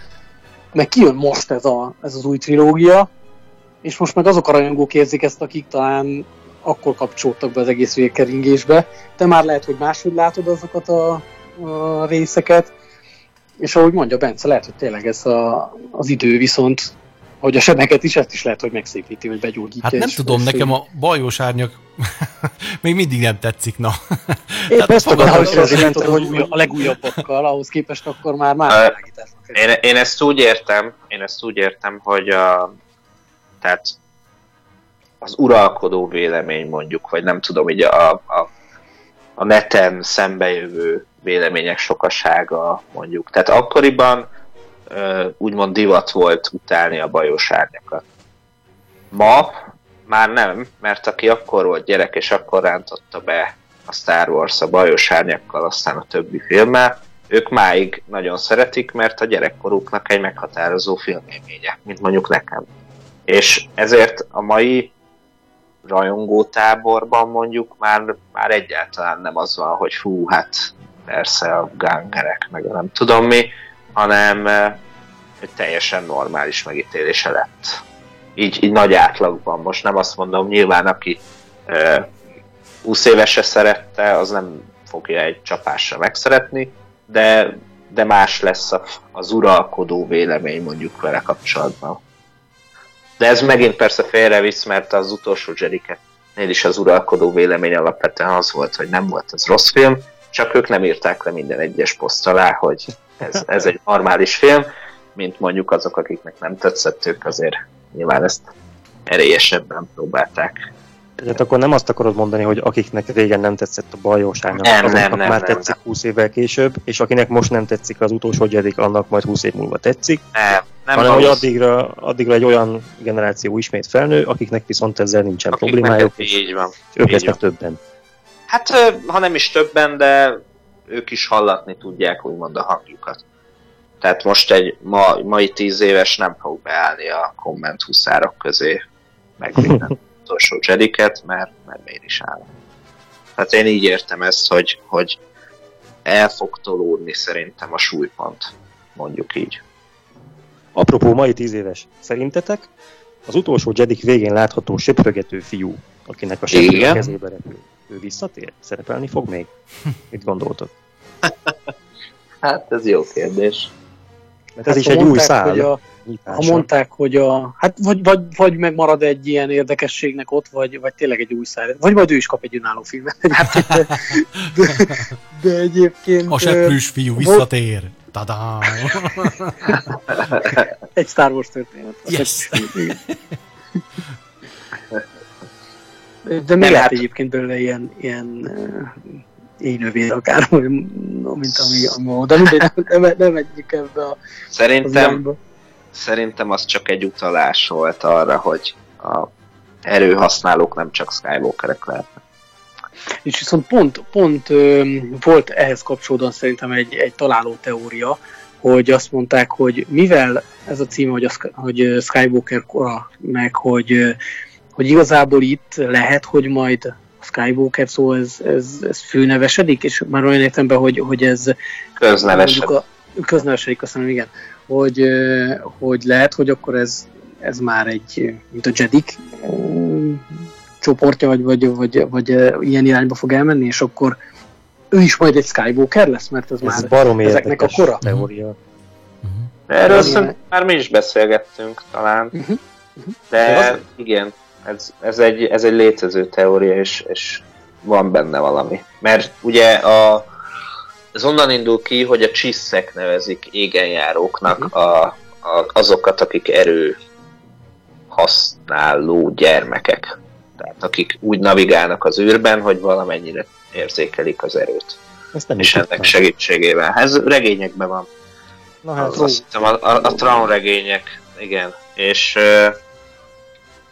meg kijön most ez, a, ez az új trilógia, és most meg azok a rajongók érzik ezt, akik talán akkor kapcsoltak be az egész végkeringésbe. Te már lehet, hogy máshogy látod azokat a, a részeket, és ahogy mondja Bence, lehet, hogy tényleg ez a, az idő viszont, hogy a sebeket is, ezt is lehet, hogy megszépíti, vagy begyógyítja. Hát nem tudom, nekem a bajós árnyak még mindig nem tetszik, na. Én ezt tudom, hogy a legújabbakkal, ahhoz képest akkor már már világításnak. Én ezt úgy értem, én ezt úgy értem, hogy a, tehát az uralkodó vélemény mondjuk, vagy nem tudom, így a, a, a neten szembejövő vélemények sokasága mondjuk. Tehát akkoriban úgymond divat volt utálni a bajós árnyakat. Ma már nem, mert aki akkor volt gyerek, és akkor rántotta be a Star Wars a bajós árnyakkal, aztán a többi filmmel, ők máig nagyon szeretik, mert a gyerekkoruknak egy meghatározó filmélménye, mint mondjuk nekem. És ezért a mai rajongótáborban mondjuk már, már egyáltalán nem az van, hogy hú, hát persze a gangerek, meg nem tudom mi, hanem egy teljesen normális megítélése lett. Így, így nagy átlagban. Most nem azt mondom, nyilván aki e, húsz évesen szerette, az nem fogja egy csapásra megszeretni, de, de más lesz a, az uralkodó vélemény mondjuk vele kapcsolatban. De ez megint persze félrevisz, mert az utolsó Jedi-nél is az uralkodó vélemény alapvetően az volt, hogy nem volt ez rossz film, csak ők nem írták le minden egyes poszt alá, hogy ez, ez egy normális film, mint mondjuk azok, akiknek nem tetszett, ők azért nyilván ezt erélyesebben próbálták. Tehát akkor nem azt akarod mondani, hogy akiknek régen nem tetszett a bajós árnyak, nem, nem, nem, már nem, tetszik nem. húsz évvel később, és akinek most nem tetszik az utolsó Jedik, annak majd húsz év múlva tetszik, nem, nem hanem hogy addigra, addigra egy olyan generáció ismét felnő, akiknek viszont ezzel nincsen akik problémájuk, és így van, ők lesznek többen. Hát, ha nem is többen, de ők is hallatni tudják úgymond a hangjukat. Tehát most egy ma, mai tíz éves nem fog beállni a komment huszárok közé, meg minden utolsó Jediket, mert, mert miért is áll. Tehát én így értem ezt, hogy, hogy el fog tolódni szerintem a súlypont, mondjuk így. Apropó mai tíz éves, szerintetek az utolsó Jedik végén látható söprögető fiú, akinek a söprögető kezébe repül, ő visszatér? Szerepelni fog még? Mit gondoltok? Hát ez jó kérdés. Mert hát ez is egy új szál. Ha mondták, hogy a... Hát vagy, vagy, vagy megmarad egy ilyen érdekességnek ott, vagy, vagy tényleg egy új szál. Vagy majd ő is kap egy önálló filmet. De, de, de egyébként... A seprűs fiú visszatér. Tadám! Egy Star Wars történet. Yes. De mi lehet egyébként belőle ilyen, ilyen én növér akár, mint ami a móda, nem, nem megyünk ebbe a... Szerintem, az szerintem az csak egy utalás volt arra, hogy a erőhasználók nem csak Skywalkerek lehetnek. És viszont pont, pont volt ehhez kapcsolódóan szerintem egy, egy találó teória, hogy azt mondták, hogy mivel ez a címe, hogy, a, hogy Skywalker kora, meg hogy, hogy igazából itt lehet, hogy majd Skywalker, szó szóval ez, ez, ez főnevesedik, és már olyan értemben, hogy, hogy ez... Köznevesedik. A, köznevesedik, azt mondom, igen. Hogy, hogy lehet, hogy akkor ez, ez már egy, mint a Jedik csoportja, vagy, vagy, vagy, vagy ilyen irányba fog elmenni, és akkor ő is majd egy Skywalker lesz, mert ez, ez már ezeknek a kora. Teória. Uh-huh. Erről szerintem már mi is beszélgettünk talán, uh-huh. Uh-huh. de igen. Ez, ez, egy, ez egy létező teória, és, és van benne valami. Mert ugye a, ez onnan indul ki, hogy a csisszek nevezik égenjáróknak a, a, azokat, akik erő használó gyermekek. Tehát akik úgy navigálnak az űrben, hogy valamennyire érzékelik az erőt. Ezt nem és ennek tettem. Segítségével. Ez regényekben van. Na, hát az, azt hiszem, a, a, a Traum regények, igen. És...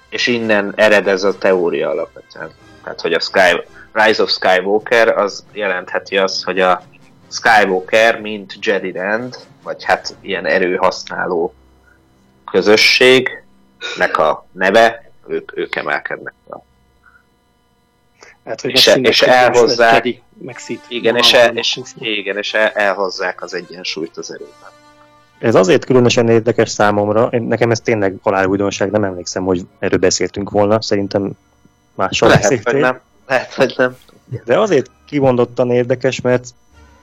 és innen ered ez a teória alapvetően. Tehát, hogy a Sky, Rise of Skywalker az jelentheti azt, hogy a Skywalker mint Jedi Rend, vagy hát ilyen erőhasználó közösségnek a neve, ők, ők emelkednek fel. Hát, hogy és, és elhozzák, igen, és, el, és, igen, és el, elhozzák az egyensúlyt az erőben. Ez azért különösen érdekes számomra, én, nekem ez tényleg halálújdonság, nem emlékszem, hogy erről beszéltünk volna, szerintem mással beszéltél. Lehet, Lehet, hogy nem. De azért kimondottan érdekes, mert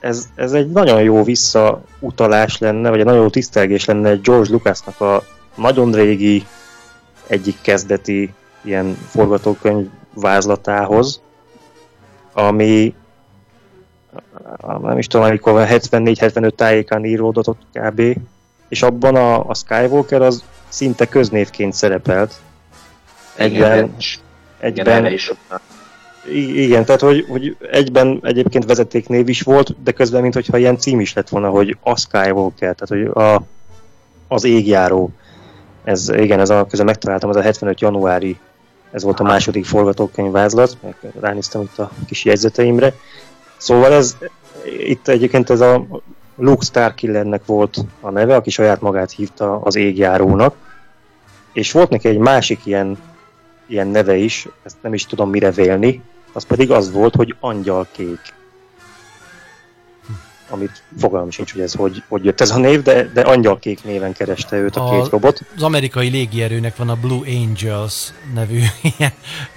ez, ez egy nagyon jó visszautalás lenne, vagy egy nagyon jó tisztelgés lenne George Lucasnak a nagyon régi egyik kezdeti ilyen forgatókönyv vázlatához, ami nem is tudom, amikor hetvennégy hetvenöt tájékán íródott ott kb. És abban a, a Skywalker az szinte köznévként szerepelt. Egyben... egyben is. Igen, tehát hogy, hogy egyben egyébként vezetéknév is volt, de közben mintha ilyen cím is lett volna, hogy a Skywalker, tehát hogy a, az égjáró. Ez, igen, ez a, közben megtaláltam, ez a hetvenöt januári, ez volt a második forgatókönyvvázlat, meg ránéztem itt a kis jegyzeteimre. Szóval ez, itt egyébként ez a Luke Starkillernek volt a neve, aki saját magát hívta az égjárónak, és volt neki egy másik ilyen, ilyen neve is, ezt nem is tudom mire vélni, az pedig az volt, hogy angyalkék. Amit fogalmam sincs, hogy ez hogy, hogy jött ez a név, de, de angyalkék néven kereste őt a, a két robot. Az amerikai légierőnek van a Blue Angels nevű ilyen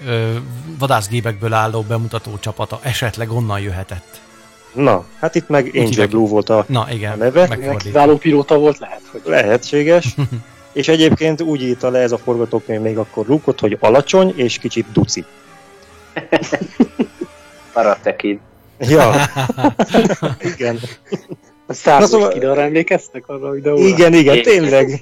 ö, vadászgépekből álló bemutató csapata, esetleg onnan jöhetett. Na, hát itt meg Angel Úgy, Blue volt a, na, igen, a neve. Kiváló pilóta volt, lehet, hogy... Lehetséges. És egyébként úgy írta le ez a forgatókönyv még akkor Luke-ot, hogy alacsony és kicsit duci. Paratekid. Ja. Igen. A Star Wars szóval... kidalra emlékeztek arra a videóra? Igen, igen, tényleg.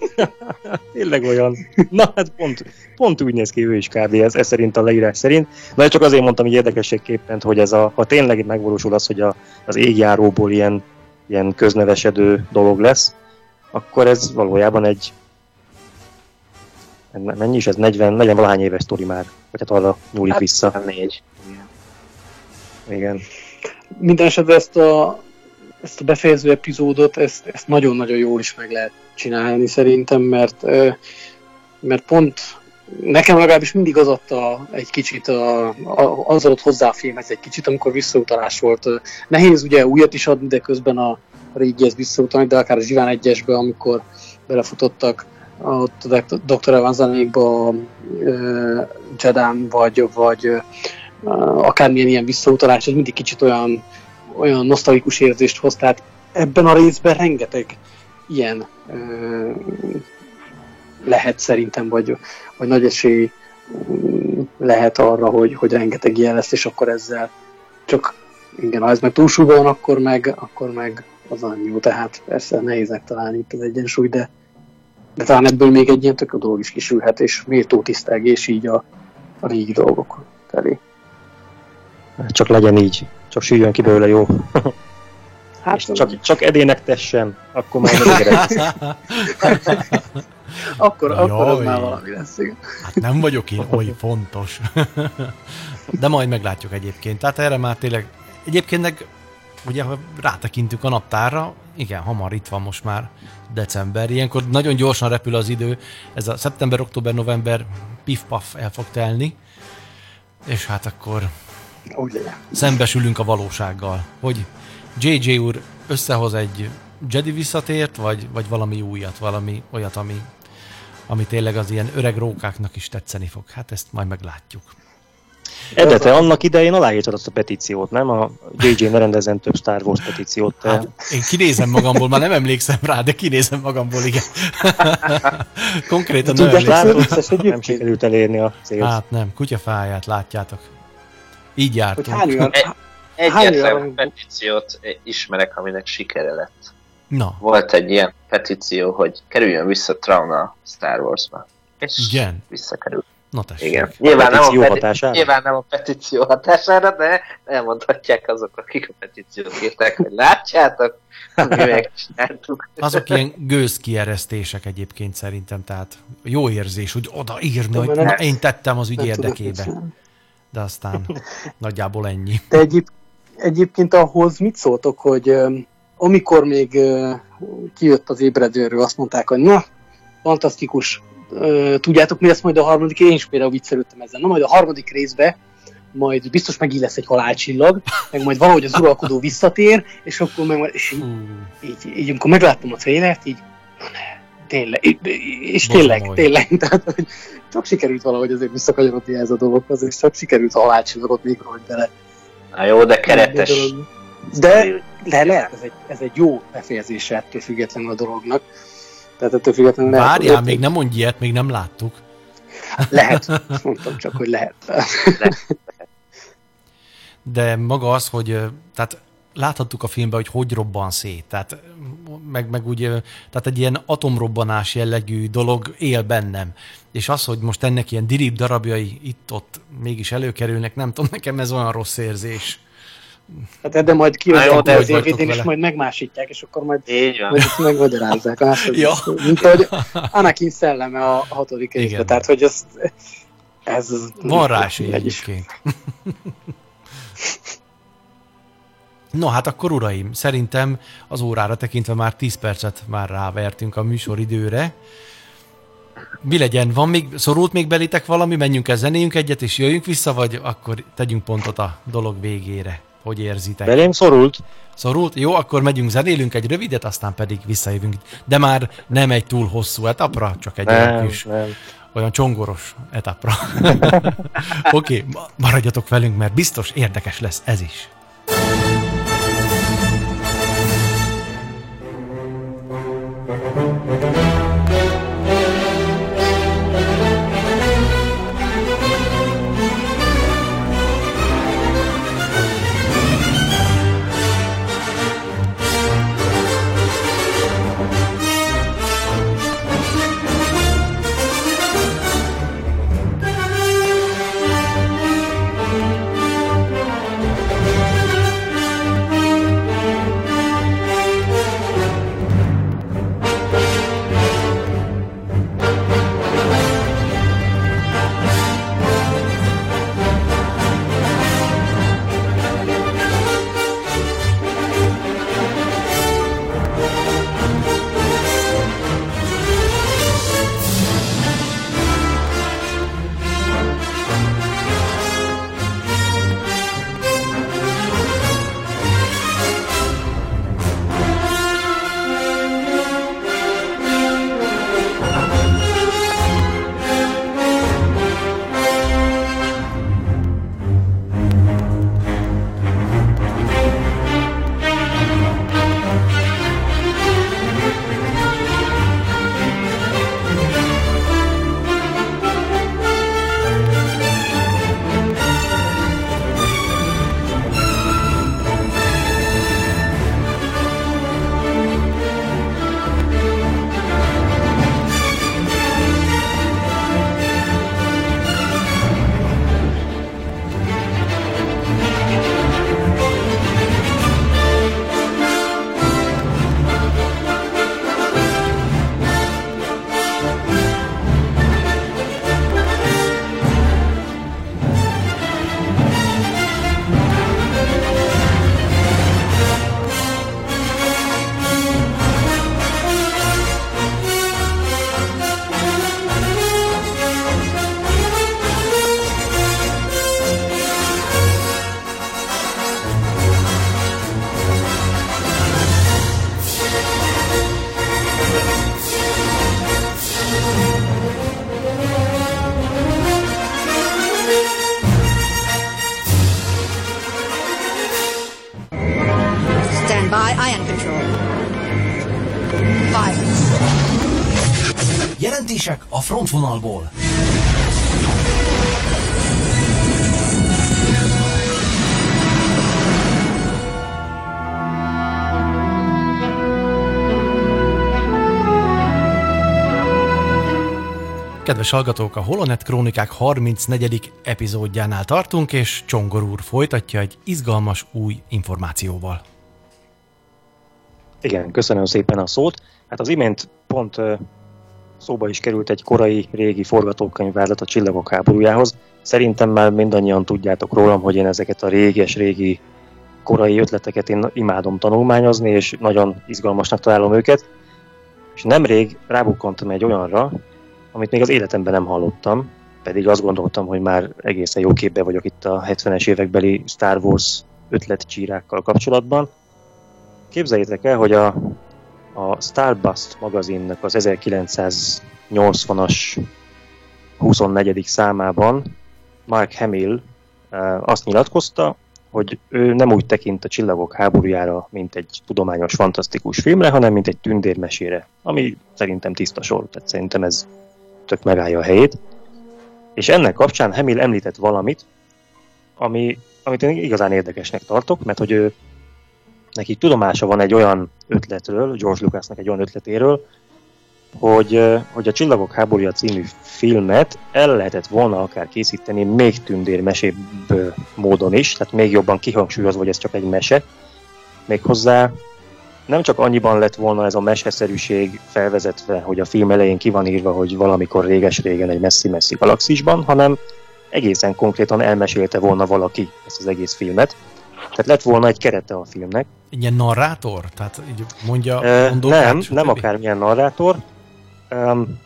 Tényleg olyan. Na hát pont, pont úgy néz ki ő is kb. Ez, ez szerint a leírás szerint. Na csak azért mondtam így érdekességképpen, hogy ez a, ha tényleg megvalósul az, hogy a, az égjáróból ilyen, ilyen köznevesedő dolog lesz, akkor ez valójában egy mennyi is ez? negyven, negyven valahány éves sztori már. Vagy hát arra nyúlik hát, vissza. négy. Igen. igen. Minden esetben ezt a, ezt a befejező epizódot, ezt, ezt nagyon-nagyon jól is meg lehet csinálni szerintem, mert, mert pont nekem legalábbis mindig az adta egy kicsit, a, a, az adott hozzá a filmhez egy kicsit, amikor visszautalás volt. Nehéz ugye újat is adni, de közben a régihez visszautalni, de akár a Zsiván egyesbe, amikor belefutottak ott a doktor Evanzanékba Jedán, vagy... vagy akármilyen ilyen visszautalás, ez mindig kicsit olyan, olyan nosztalgikus érzést hoz, tehát ebben a részben rengeteg ilyen ö, lehet szerintem, vagy, vagy nagy esély lehet arra, hogy, hogy rengeteg ilyen lesz, és akkor ezzel csak, igen, ha ez meg túlsúlyban van, akkor meg, akkor meg az annyi, tehát persze nehéz megtalálni itt az egyensúly, de, de talán ebből még egy ilyen tök a dolog is kisülhet, és méltó tisztelgés így a, a régi dolgok felé. Csak legyen így, csak süljön ki belőle, jó? Hát, és csak, csak edének tessen, akkor már megérek. akkor, akkor az már valami lesz. Hát nem vagyok én oly fontos. De majd meglátjuk egyébként. Tehát erre már tényleg, egyébként meg, ugye, ha rátekintünk a naptárra, igen, hamar itt van most már december, ilyenkor nagyon gyorsan repül az idő, ez a szeptember, október, november pif-paf el fog telni, és hát akkor... szembesülünk a valósággal, hogy dzsé dzsé úr összehoz egy Jedi visszatért, vagy, vagy valami újat, valami olyat, ami, ami tényleg az ilyen öreg rókáknak is tetszeni fog. Hát ezt majd meglátjuk. Ede, te annak idején aláírtad azt a petíciót, nem? A dzsé dzsé ne rendezzen több Star Wars petíciót. Te... Hát én kinézem magamból, már nem emlékszem rá, de kinézem magamból, igen. Konkrétan nem emlékszem. Nem sikerült elérni a célt. Hát nem, kutyafáját látjátok. Így jártunk. E- Egyetlen petíciót ismerek, aminek sikere lett. Na. Volt egy ilyen petíció, hogy kerüljön vissza Trauna Star Warsba. És igen. Visszakerül. Na tessék. Igen. Nyilván, nem a peti- nyilván nem a petíció hatására, de elmondhatják azok, akik a petíciót írták, hogy látjátok, mi megcsináltuk. Azok ilyen gőzkieresztések egyébként szerintem, tehát jó érzés, hogy odaírni, hogy na, én tettem az ügy érdekébe. De aztán nagyjából ennyi. De egyéb, egyébként ahhoz mit szóltok, hogy um, amikor még uh, kijött az ébredőről, azt mondták, hogy na, fantasztikus, uh, tudjátok mi lesz majd a harmadik, én is például viccelődtem ezzel. Na, majd a harmadik részbe, majd biztos megint lesz egy halálcsillag, meg majd valahogy az uralkodó visszatér, és akkor meg majd, és így, így, így amikor megláttam a trailert, így tényleg, és tényleg, tényleg, tehát hogy csak sikerült valahogy azért visszakanyarodni ez a dologhoz, és csak sikerült alá csillagot még rohagy bele. Na jó, de keretes. De, de lehet, ez egy, ez egy jó befejezése ettől függetlenül a dolognak. Tehát ettől függetlenül lehet. Várjál, még nem mondj ilyet, még nem láttuk. Lehet, mondtam csak, hogy lehet. De maga az, hogy tehát láthattuk a filmben, hogy hogy robban szét. Tehát, meg, meg úgy, tehát egy ilyen atomrobbanás jellegű dolog él bennem. És az, hogy most ennek ilyen dirib darabjai itt-ott mégis előkerülnek, nem tudom, nekem ez olyan rossz érzés. Hát de majd kiadják a dé vé dén, és majd megmásítják, és akkor majd, majd ezt megmagyarázzák. Ja. Mint hogy Anakin szelleme a hatodik részben. Tehát, hogy ez... ez van rá esély egyébként. No, hát akkor uraim, szerintem az órára tekintve már tíz percet már rávertünk a műsoridőre. Mi legyen? Van még, szorult még belétek valami? Menjünk el, zenéljünk egyet, és jöjjünk vissza, vagy akkor tegyünk pontot a dolog végére? Hogy érzitek? Belém szorult. Szorult? Jó, akkor megyünk, zenélünk egy rövidet, aztán pedig visszajövünk. De már nem egy túl hosszú etapra, csak egy nem, kis, nem. olyan csongoros etapra. Oké, okay, maradjatok velünk, mert biztos érdekes lesz ez is. A frontvonalból. Kedves hallgatók, a Holonet Krónikák harmincnegyedik epizódjánál tartunk, és Csongor úr folytatja egy izgalmas új információval. Igen, köszönöm szépen a szót. Hát az imént pont... szóba is került egy korai, régi forgatókönyvvázlat a Csillagok háborújához. Szerintem már mindannyian tudjátok rólam, hogy én ezeket a réges, régi korai ötleteket én imádom tanulmányozni, és nagyon izgalmasnak találom őket. És nemrég rábukkantam egy olyanra, amit még az életemben nem hallottam, pedig azt gondoltam, hogy már egészen jó képben vagyok itt a hetvenes évekbeli Star Wars ötletcsírákkal kapcsolatban. Képzeljétek el, hogy a a Starbust magazinnak az ezerkilencszáznyolcvanas huszonnegyedik számában Mark Hamill azt nyilatkozta, hogy ő nem úgy tekint a Csillagok háborújára, mint egy tudományos, fantasztikus filmre, hanem mint egy tündérmesére, ami szerintem tiszta sor, tehát szerintem ez tök megállja a helyét. És ennek kapcsán Hamill említett valamit, ami, amit én igazán érdekesnek tartok, mert hogy ő, neki tudomása van egy olyan ötletről, George Lucasnak egy olyan ötletéről, hogy, hogy a Csillagok háborúja című filmet el lehetett volna akár készíteni még tündérmesébb módon is, tehát még jobban kihangsúlyozva, hogy ez csak egy mese. Méghozzá nem csak annyiban lett volna ez a meseszerűség felvezetve, hogy a film elején ki van írva, hogy valamikor réges-régen egy messzi-messzi galaxisban, hanem egészen konkrétan elmesélte volna valaki ezt az egész filmet. Tehát lett volna egy kerete a filmnek. Ilyen narrátor? Tehát így mondja... E, mondó, nem, hát, nem akármilyen narrátor. Um,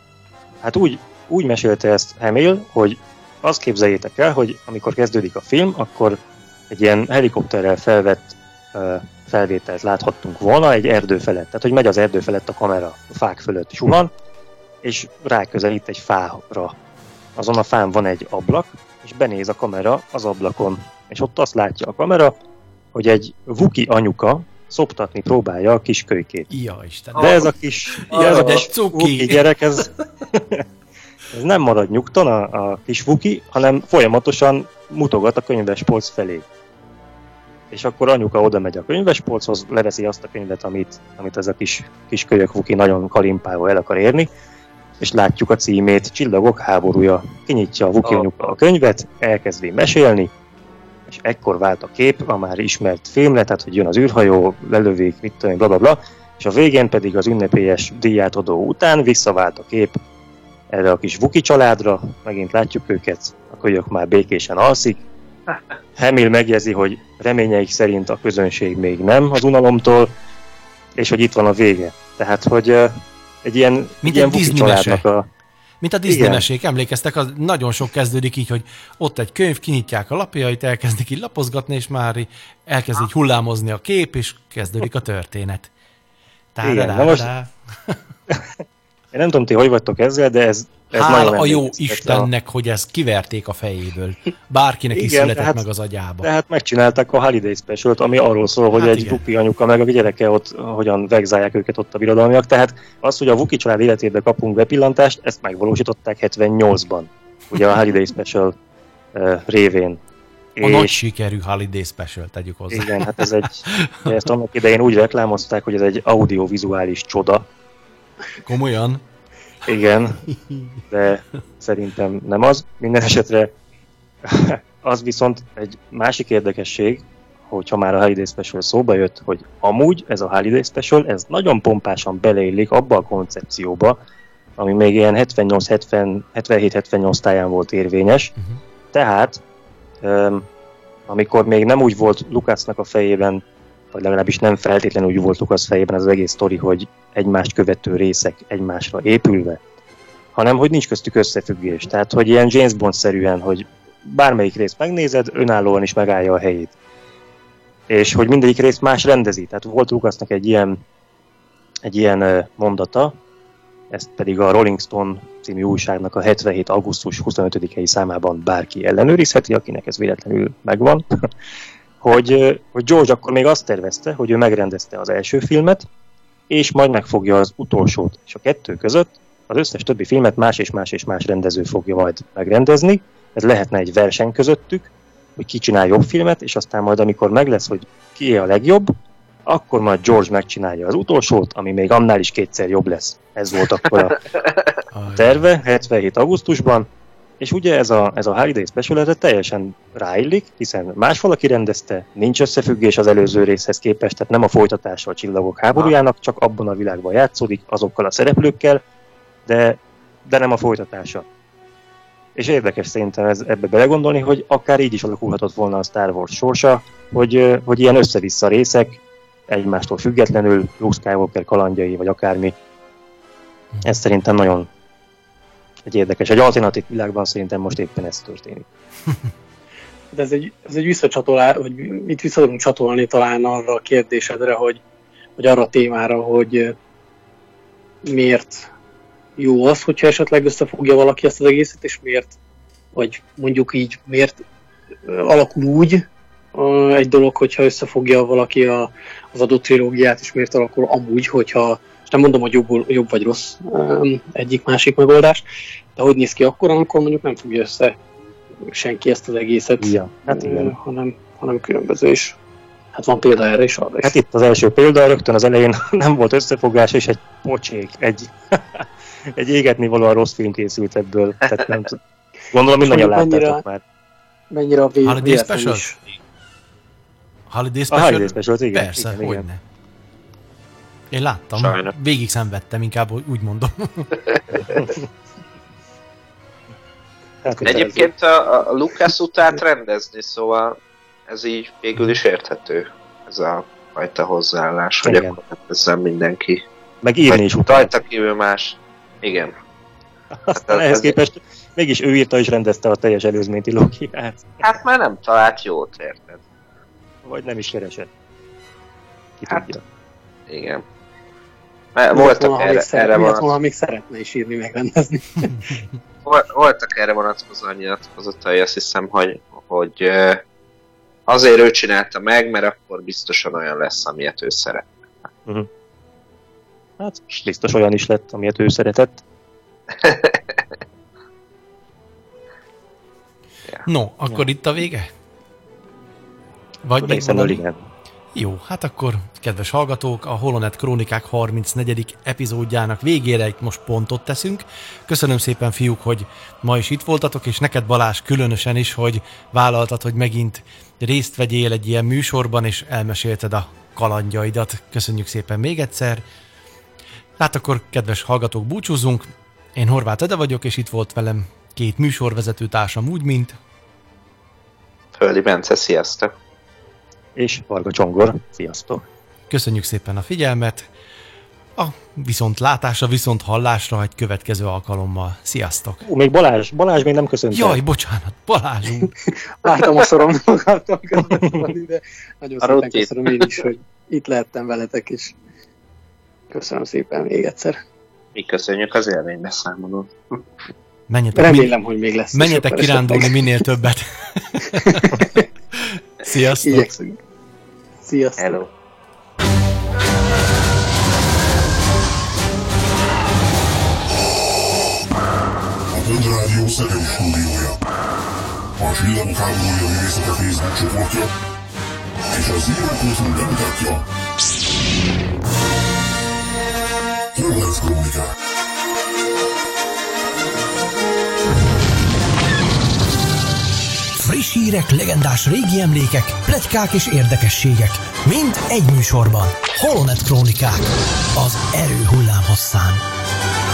hát úgy, úgy mesélte ezt Hamill, hogy azt képzeljétek el, hogy amikor kezdődik a film, akkor egy ilyen helikopterrel felvett uh, felvételt láthattunk volna egy erdő felett. Tehát, hogy megy az erdő felett a kamera, a fák fölött suhan, és ráközelít egy fára. Azon a fán van egy ablak, és benéz a kamera az ablakon. És ott azt látja a kamera, hogy egy Wookie anyuka szoptatni próbálja a kis kölykét. Ja, Isten. De ez a kis oh, ez oh, a Wookie gyerek, ez, ez nem marad nyugton a, a kis Wookie, hanem folyamatosan mutogat a könyvespolc felé. És akkor anyuka oda megy a könyvespolchoz, leveszi azt a könyvet, amit, amit ez a kis, kis kölyök Wookie nagyon kalimpálva el akar érni, és látjuk a címét, Csillagok háborúja. Kinyitja a Wookie oh. anyuka a könyvet, elkezdi mesélni, és ekkor vált a kép a már ismert filmre, tehát hogy jön az űrhajó, lelövik, mit tudom, blablabla, és a végén pedig az ünnepélyes díjátadó után visszavált a kép erre a kis Wookie családra, megint látjuk őket, a kölyök már békésen alszik. Hamill megjegyzi, hogy reményeik szerint a közönség még nem az unalomtól, és hogy itt van a vége. Tehát, hogy egy ilyen, ilyen Wookie családnak a... Mint a Disney mesék, emlékeztek, az nagyon sok kezdődik így, hogy ott egy könyv, kinyitják a lapjait, elkezdik így lapozgatni, és már elkezd így hullámozni a kép, és kezdődik a történet. Tá-da-dá-dá. Most... Én nem tudom, ti hogy vagytok ezzel, de ez, ez nagyon a jó Istennek, a... hogy ezt kiverték a fejéből. Bárkinek igen, is született hát, meg az agyába. Tehát megcsinálták a Holiday Specialt, ami arról szól, hogy hát egy Wookie anyuka meg a gyereke ott hogyan vegzálják őket ott a birodalmiak. Tehát az, hogy a Wookie család életébe kapunk bepillantást, ezt megvalósították hetvennyolcban. Ugye a Holiday Special uh, révén. A és... nagy sikerű Holiday Special, tegyük hozzá. Igen, hát ez egy... Ezt annak idején úgy reklámozták, hogy ez egy audiovizuális csoda. Komolyan? Igen, de szerintem nem az. Minden esetre az viszont egy másik érdekesség, hogyha már a Holiday Special szóba jött, hogy amúgy ez a Holiday Special, ez nagyon pompásan beleillik abba a koncepcióba, ami még ilyen hetvennyolc hetven hetvenhét hetvennyolc táján volt érvényes. Uh-huh. Tehát, um, amikor még nem úgy volt Lucasnak a fejében, vagy legalábbis nem feltétlenül úgy volt Lucas fejében az egész sztori, hogy egymást követő részek egymásra épülve, hanem hogy nincs köztük összefüggés. Tehát, hogy ilyen James Bond-szerűen, hogy bármelyik részt megnézed, önállóan is megállja a helyét. És hogy mindegyik részt más rendezi. Tehát volt Lucasnak egy ilyen, egy ilyen mondata, ezt pedig a Rolling Stone című újságnak a hetvenhét augusztus huszonötödikei számában bárki ellenőrizheti, akinek ez véletlenül megvan. Hogy, hogy George akkor még azt tervezte, hogy ő megrendezte az első filmet, és majd megfogja az utolsót. És a kettő között az összes többi filmet más és más és más rendező fogja majd megrendezni. Ez lehetne egy verseny közöttük, hogy ki csinál jobb filmet, és aztán majd amikor meg lesz, hogy kié a legjobb, akkor majd George megcsinálja az utolsót, ami még annál is kétszer jobb lesz. Ez volt akkor a terve hetvenhét augusztusban. És ugye ez a, ez a Holiday Special erre teljesen ráillik, hiszen más valaki rendezte, nincs összefüggés az előző részhez képest, tehát nem a folytatása a Csillagok háborújának, csak abban a világban játszódik, azokkal a szereplőkkel, de, de nem a folytatása. És érdekes szerintem ez, ebbe belegondolni, hogy akár így is alakulhatott volna a Star Wars sorsa, hogy, hogy ilyen össze-vissza részek, egymástól függetlenül, Luke Skywalker kalandjai, vagy akármi. Ez szerintem nagyon... egy érdekes, egy alternatív világban szerintem most éppen ez történik. De ez egy, ez egy visszacsatolás, vagy mit vissza tudunk csatolni talán arra a kérdésedre, hogy, vagy arra a témára, hogy miért jó az, hogyha esetleg összefogja valaki ezt az egészet, és miért, vagy mondjuk így, miért alakul úgy egy dolog, hogyha összefogja valaki a, az adott trilógiát, és miért alakul amúgy, hogyha, és nem mondom, hogy jobb, jobb vagy rossz egyik-másik megoldás, de hogy néz ki akkor, amikor mondjuk nem fogja össze senki ezt az egészet, ja, hát igen. hanem, hanem különböző is. Hát van példa erre is, arra is. Hát itt az első példa, rögtön az elején nem volt összefogás, és egy pocsék, egy, egy égetnivalóan rossz film készült ebből. Tehát nem t- Gondolom, mindannyian láttátok már. Mennyire a véletlen is. Special? Holiday Special? A Holiday Special, igen. Persze, igen, hogyne. Igen. Én láttam, sajna. Végig szenvedtem, inkább úgy mondom. Egyébként a, a Lucas utált rendezni, szóval ez így végül is érthető, ez a fajta hozzáállás, igen. Hogy akkor rendezzen mindenki. Meg írni is utált. Rajta kívül más. Igen. Aztán hát ehhez ez képest egy... mégis ő írta és rendezte a teljes előzmény trilógiát. Hát már nem talált jót, érted? Vagy nem is keresett. Ki hát, tudja. Igen. Mert voltak volna, erre, erre vonatkozó... volna, még szeretne is írni, megrendezni. Voltak erre vonatkozóan nyilatkozatai, azt hiszem, hogy, hogy azért ő csinálta meg, mert akkor biztosan olyan lesz, amilyet ő szeretne. Uh-huh. Hát biztos olyan is lett, amilyet ő szeretett. Ja. No, akkor ja. Itt a vége? Vagy részemről igen. Jó, hát akkor, kedves hallgatók, a Holonet Krónikák harmincnegyedik epizódjának végére itt most pontot teszünk. Köszönöm szépen, fiúk, hogy ma is itt voltatok, és neked, Balázs, különösen is, hogy vállaltad, hogy megint részt vegyél egy ilyen műsorban, és elmesélted a kalandjaidat. Köszönjük szépen még egyszer. Hát akkor, kedves hallgatók, búcsúzzunk. Én Horváth Ede vagyok, és itt volt velem két műsorvezető társam, úgy, mint... Földi Bence, sziasztok! És Varga Csongor, sziasztok! Köszönjük szépen a figyelmet! A viszont látásra, viszont hallásra egy következő alkalommal. Sziasztok! Ó, még Balázs, Balázs még nem köszöntem. Jaj, bocsánat, Balázsunk! Láttam a szorom magadtam, de nagyon a szépen rotét. Köszönöm én is, hogy itt lehettem veletek, és köszönöm szépen még egyszer. Mi köszönjük az élménybeszámolót. Remélem, hogy még lesz. Menjetek kirándulni minél többet. Sziasztok! Igyekszünk. Sziasztok! Hello. A Földrádió Szerelő Stúdiója, a Csillagok háborúja művészete Facebook csoportja, és az íróközünk bemutatja Holonet Krónikák. Friss hírek, legendás régi emlékek, pletykák és érdekességek. Mind egy műsorban. Holonet Krónikák. Az erő hullám hosszán.